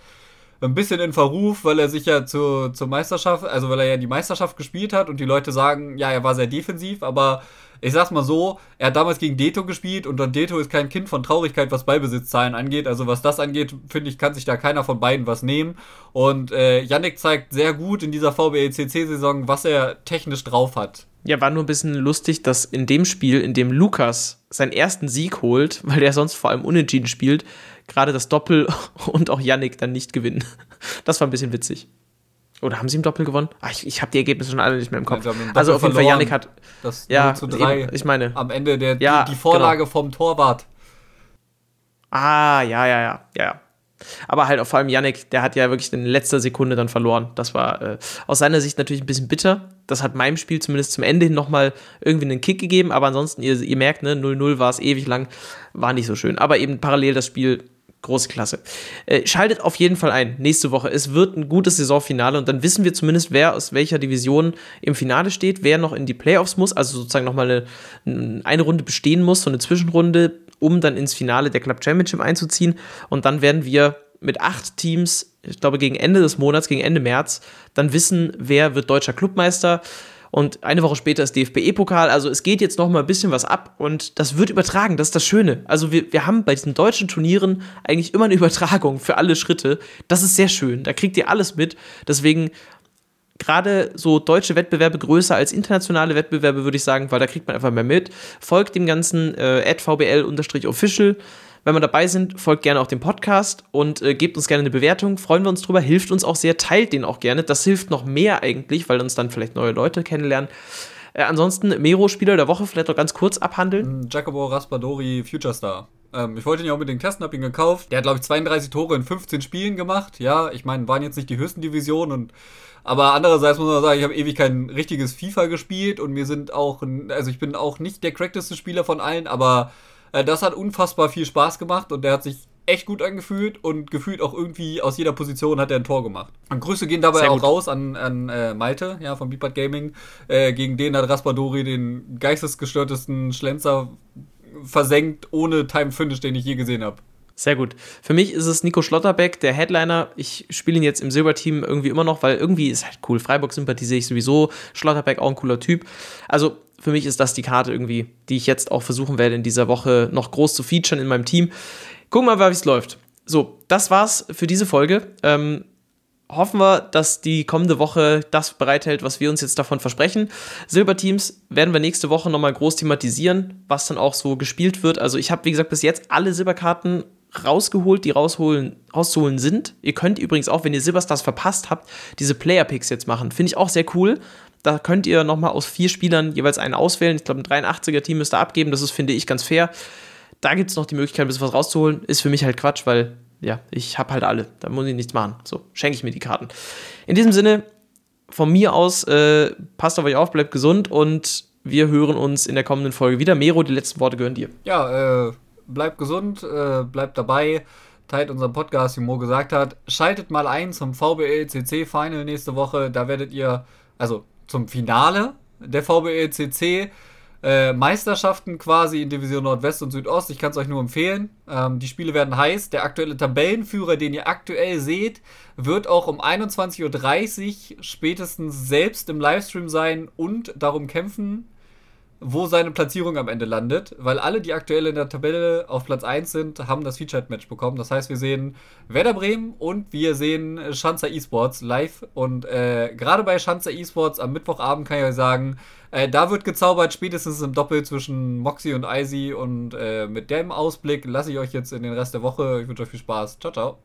ein bisschen in Verruf, weil er sich ja zur, zur Meisterschaft, also weil er ja die Meisterschaft gespielt hat und die Leute sagen, ja, er war sehr defensiv, aber ich sag's mal so, er hat damals gegen Deto gespielt und Deto ist kein Kind von Traurigkeit, was Ballbesitzzahlen angeht. Also was das angeht, finde ich, kann sich da keiner von beiden was nehmen. Und äh, Jannik zeigt sehr gut in dieser V B L C C-Saison, was er technisch drauf hat. Ja, war nur ein bisschen lustig, dass in dem Spiel, in dem Lukas seinen ersten Sieg holt, weil der sonst vor allem unentschieden spielt, gerade das Doppel und auch Jannik dann nicht gewinnen. Das war ein bisschen witzig. Oder haben sie im Doppel gewonnen? Ach, ich ich habe die Ergebnisse schon alle nicht mehr im Kopf. Ja, also auf jeden Fall, Jannik hat das ja, null zu drei, ich meine, am Ende der, ja, die Vorlage genau. vom Torwart. Ah, ja, ja, ja, ja. Aber halt auch vor allem Jannik, der hat ja wirklich in letzter Sekunde dann verloren. Das war äh, aus seiner Sicht natürlich ein bisschen bitter. Das hat meinem Spiel zumindest zum Ende hin nochmal irgendwie einen Kick gegeben. Aber ansonsten, ihr, ihr merkt, ne, null null war es ewig lang. War nicht so schön. Aber eben parallel das Spiel, große Klasse. Äh, schaltet auf jeden Fall ein nächste Woche. Es wird ein gutes Saisonfinale und dann wissen wir zumindest, wer aus welcher Division im Finale steht, wer noch in die Playoffs muss, also sozusagen nochmal eine, eine Runde bestehen muss, so eine Zwischenrunde, um dann ins Finale der Club Championship einzuziehen. Und dann werden wir mit acht Teams, ich glaube gegen Ende des Monats, gegen Ende März, dann wissen, wer wird deutscher Clubmeister. Und eine Woche später ist D F B E-Pokal. Also es geht jetzt noch mal ein bisschen was ab und das wird übertragen. Das ist das Schöne. Also wir, wir haben bei diesen deutschen Turnieren eigentlich immer eine Übertragung für alle Schritte. Das ist sehr schön. Da kriegt ihr alles mit. Deswegen gerade so deutsche Wettbewerbe größer als internationale Wettbewerbe, würde ich sagen, weil da kriegt man einfach mehr mit. Folgt dem ganzen äh, at v b l underscore official. Wenn wir dabei sind, folgt gerne auch dem Podcast und äh, gebt uns gerne eine Bewertung. Freuen wir uns drüber, hilft uns auch sehr, teilt den auch gerne. Das hilft noch mehr eigentlich, weil uns dann vielleicht neue Leute kennenlernen. Äh, ansonsten, Mero, Spieler der Woche, vielleicht noch ganz kurz abhandeln. Jacobo Raspadori, Future Star. Ähm, ich wollte ihn ja unbedingt testen, habe ihn gekauft. Der hat, glaube ich, zweiunddreißig Tore in fünfzehn Spielen gemacht. Ja, ich meine, waren jetzt nicht die höchsten Divisionen und aber andererseits muss man sagen, ich habe ewig kein richtiges FIFA gespielt und mir sind auch, also ich bin auch nicht der crackteste Spieler von allen, aber das hat unfassbar viel Spaß gemacht und der hat sich echt gut angefühlt und gefühlt auch irgendwie aus jeder Position hat er ein Tor gemacht. Und Grüße gehen dabei auch raus an, an äh, Malte, ja, von Beatpad Gaming. Äh, gegen den hat Raspadori den geistesgestörtesten Schlenzer versenkt ohne Time-Finish, den ich je gesehen habe. Sehr gut. Für mich ist es Nico Schlotterbeck, der Headliner. Ich spiele ihn jetzt im Silberteam irgendwie immer noch, weil irgendwie ist halt cool. Freiburg sympathisiere ich sowieso. Schlotterbeck auch ein cooler Typ. Also für mich ist das die Karte irgendwie, die ich jetzt auch versuchen werde, in dieser Woche noch groß zu featuren in meinem Team. Gucken wir mal, wie es läuft. So, das war's für diese Folge. Ähm, hoffen wir, dass die kommende Woche das bereithält, was wir uns jetzt davon versprechen. Silberteams werden wir nächste Woche nochmal groß thematisieren, was dann auch so gespielt wird. Also ich habe, wie gesagt, bis jetzt alle Silberkarten rausgeholt, die rausholen, rauszuholen sind. Ihr könnt übrigens auch, wenn ihr Silberstars verpasst habt, diese Player-Picks jetzt machen. Finde ich auch sehr cool. Da könnt ihr nochmal aus vier Spielern jeweils einen auswählen. Ich glaube, ein dreiundachtziger-Team müsst ihr abgeben. Das ist, finde ich, ganz fair. Da gibt es noch die Möglichkeit, ein bisschen was rauszuholen. Ist für mich halt Quatsch, weil, ja, ich habe halt alle. Da muss ich nichts machen. So, schenke ich mir die Karten. In diesem Sinne, von mir aus, äh, passt auf euch auf, bleibt gesund und wir hören uns in der kommenden Folge wieder. Mero, die letzten Worte gehören dir. Ja, äh, bleibt gesund, äh, bleibt dabei, teilt unseren Podcast, wie Mo gesagt hat. Schaltet mal ein zum V B L C C-Final nächste Woche. Da werdet ihr, also zum Finale der V B L C C, äh, Meisterschaften quasi in Division Nordwest und Südost. Ich kann es euch nur empfehlen. Ähm, die Spiele werden heiß. Der aktuelle Tabellenführer, den ihr aktuell seht, wird auch um einundzwanzig Uhr dreißig spätestens selbst im Livestream sein und darum kämpfen, wo seine Platzierung am Ende landet, weil alle, die aktuell in der Tabelle auf Platz eins sind, haben das Featured-Match bekommen. Das heißt, wir sehen Werder Bremen und wir sehen Schanzer eSports live. Und äh, gerade bei Schanzer eSports am Mittwochabend kann ich euch sagen, äh, da wird gezaubert, spätestens im Doppel zwischen Moxie und Icy. Und äh, mit dem Ausblick lasse ich euch jetzt in den Rest der Woche. Ich wünsche euch viel Spaß. Ciao, ciao.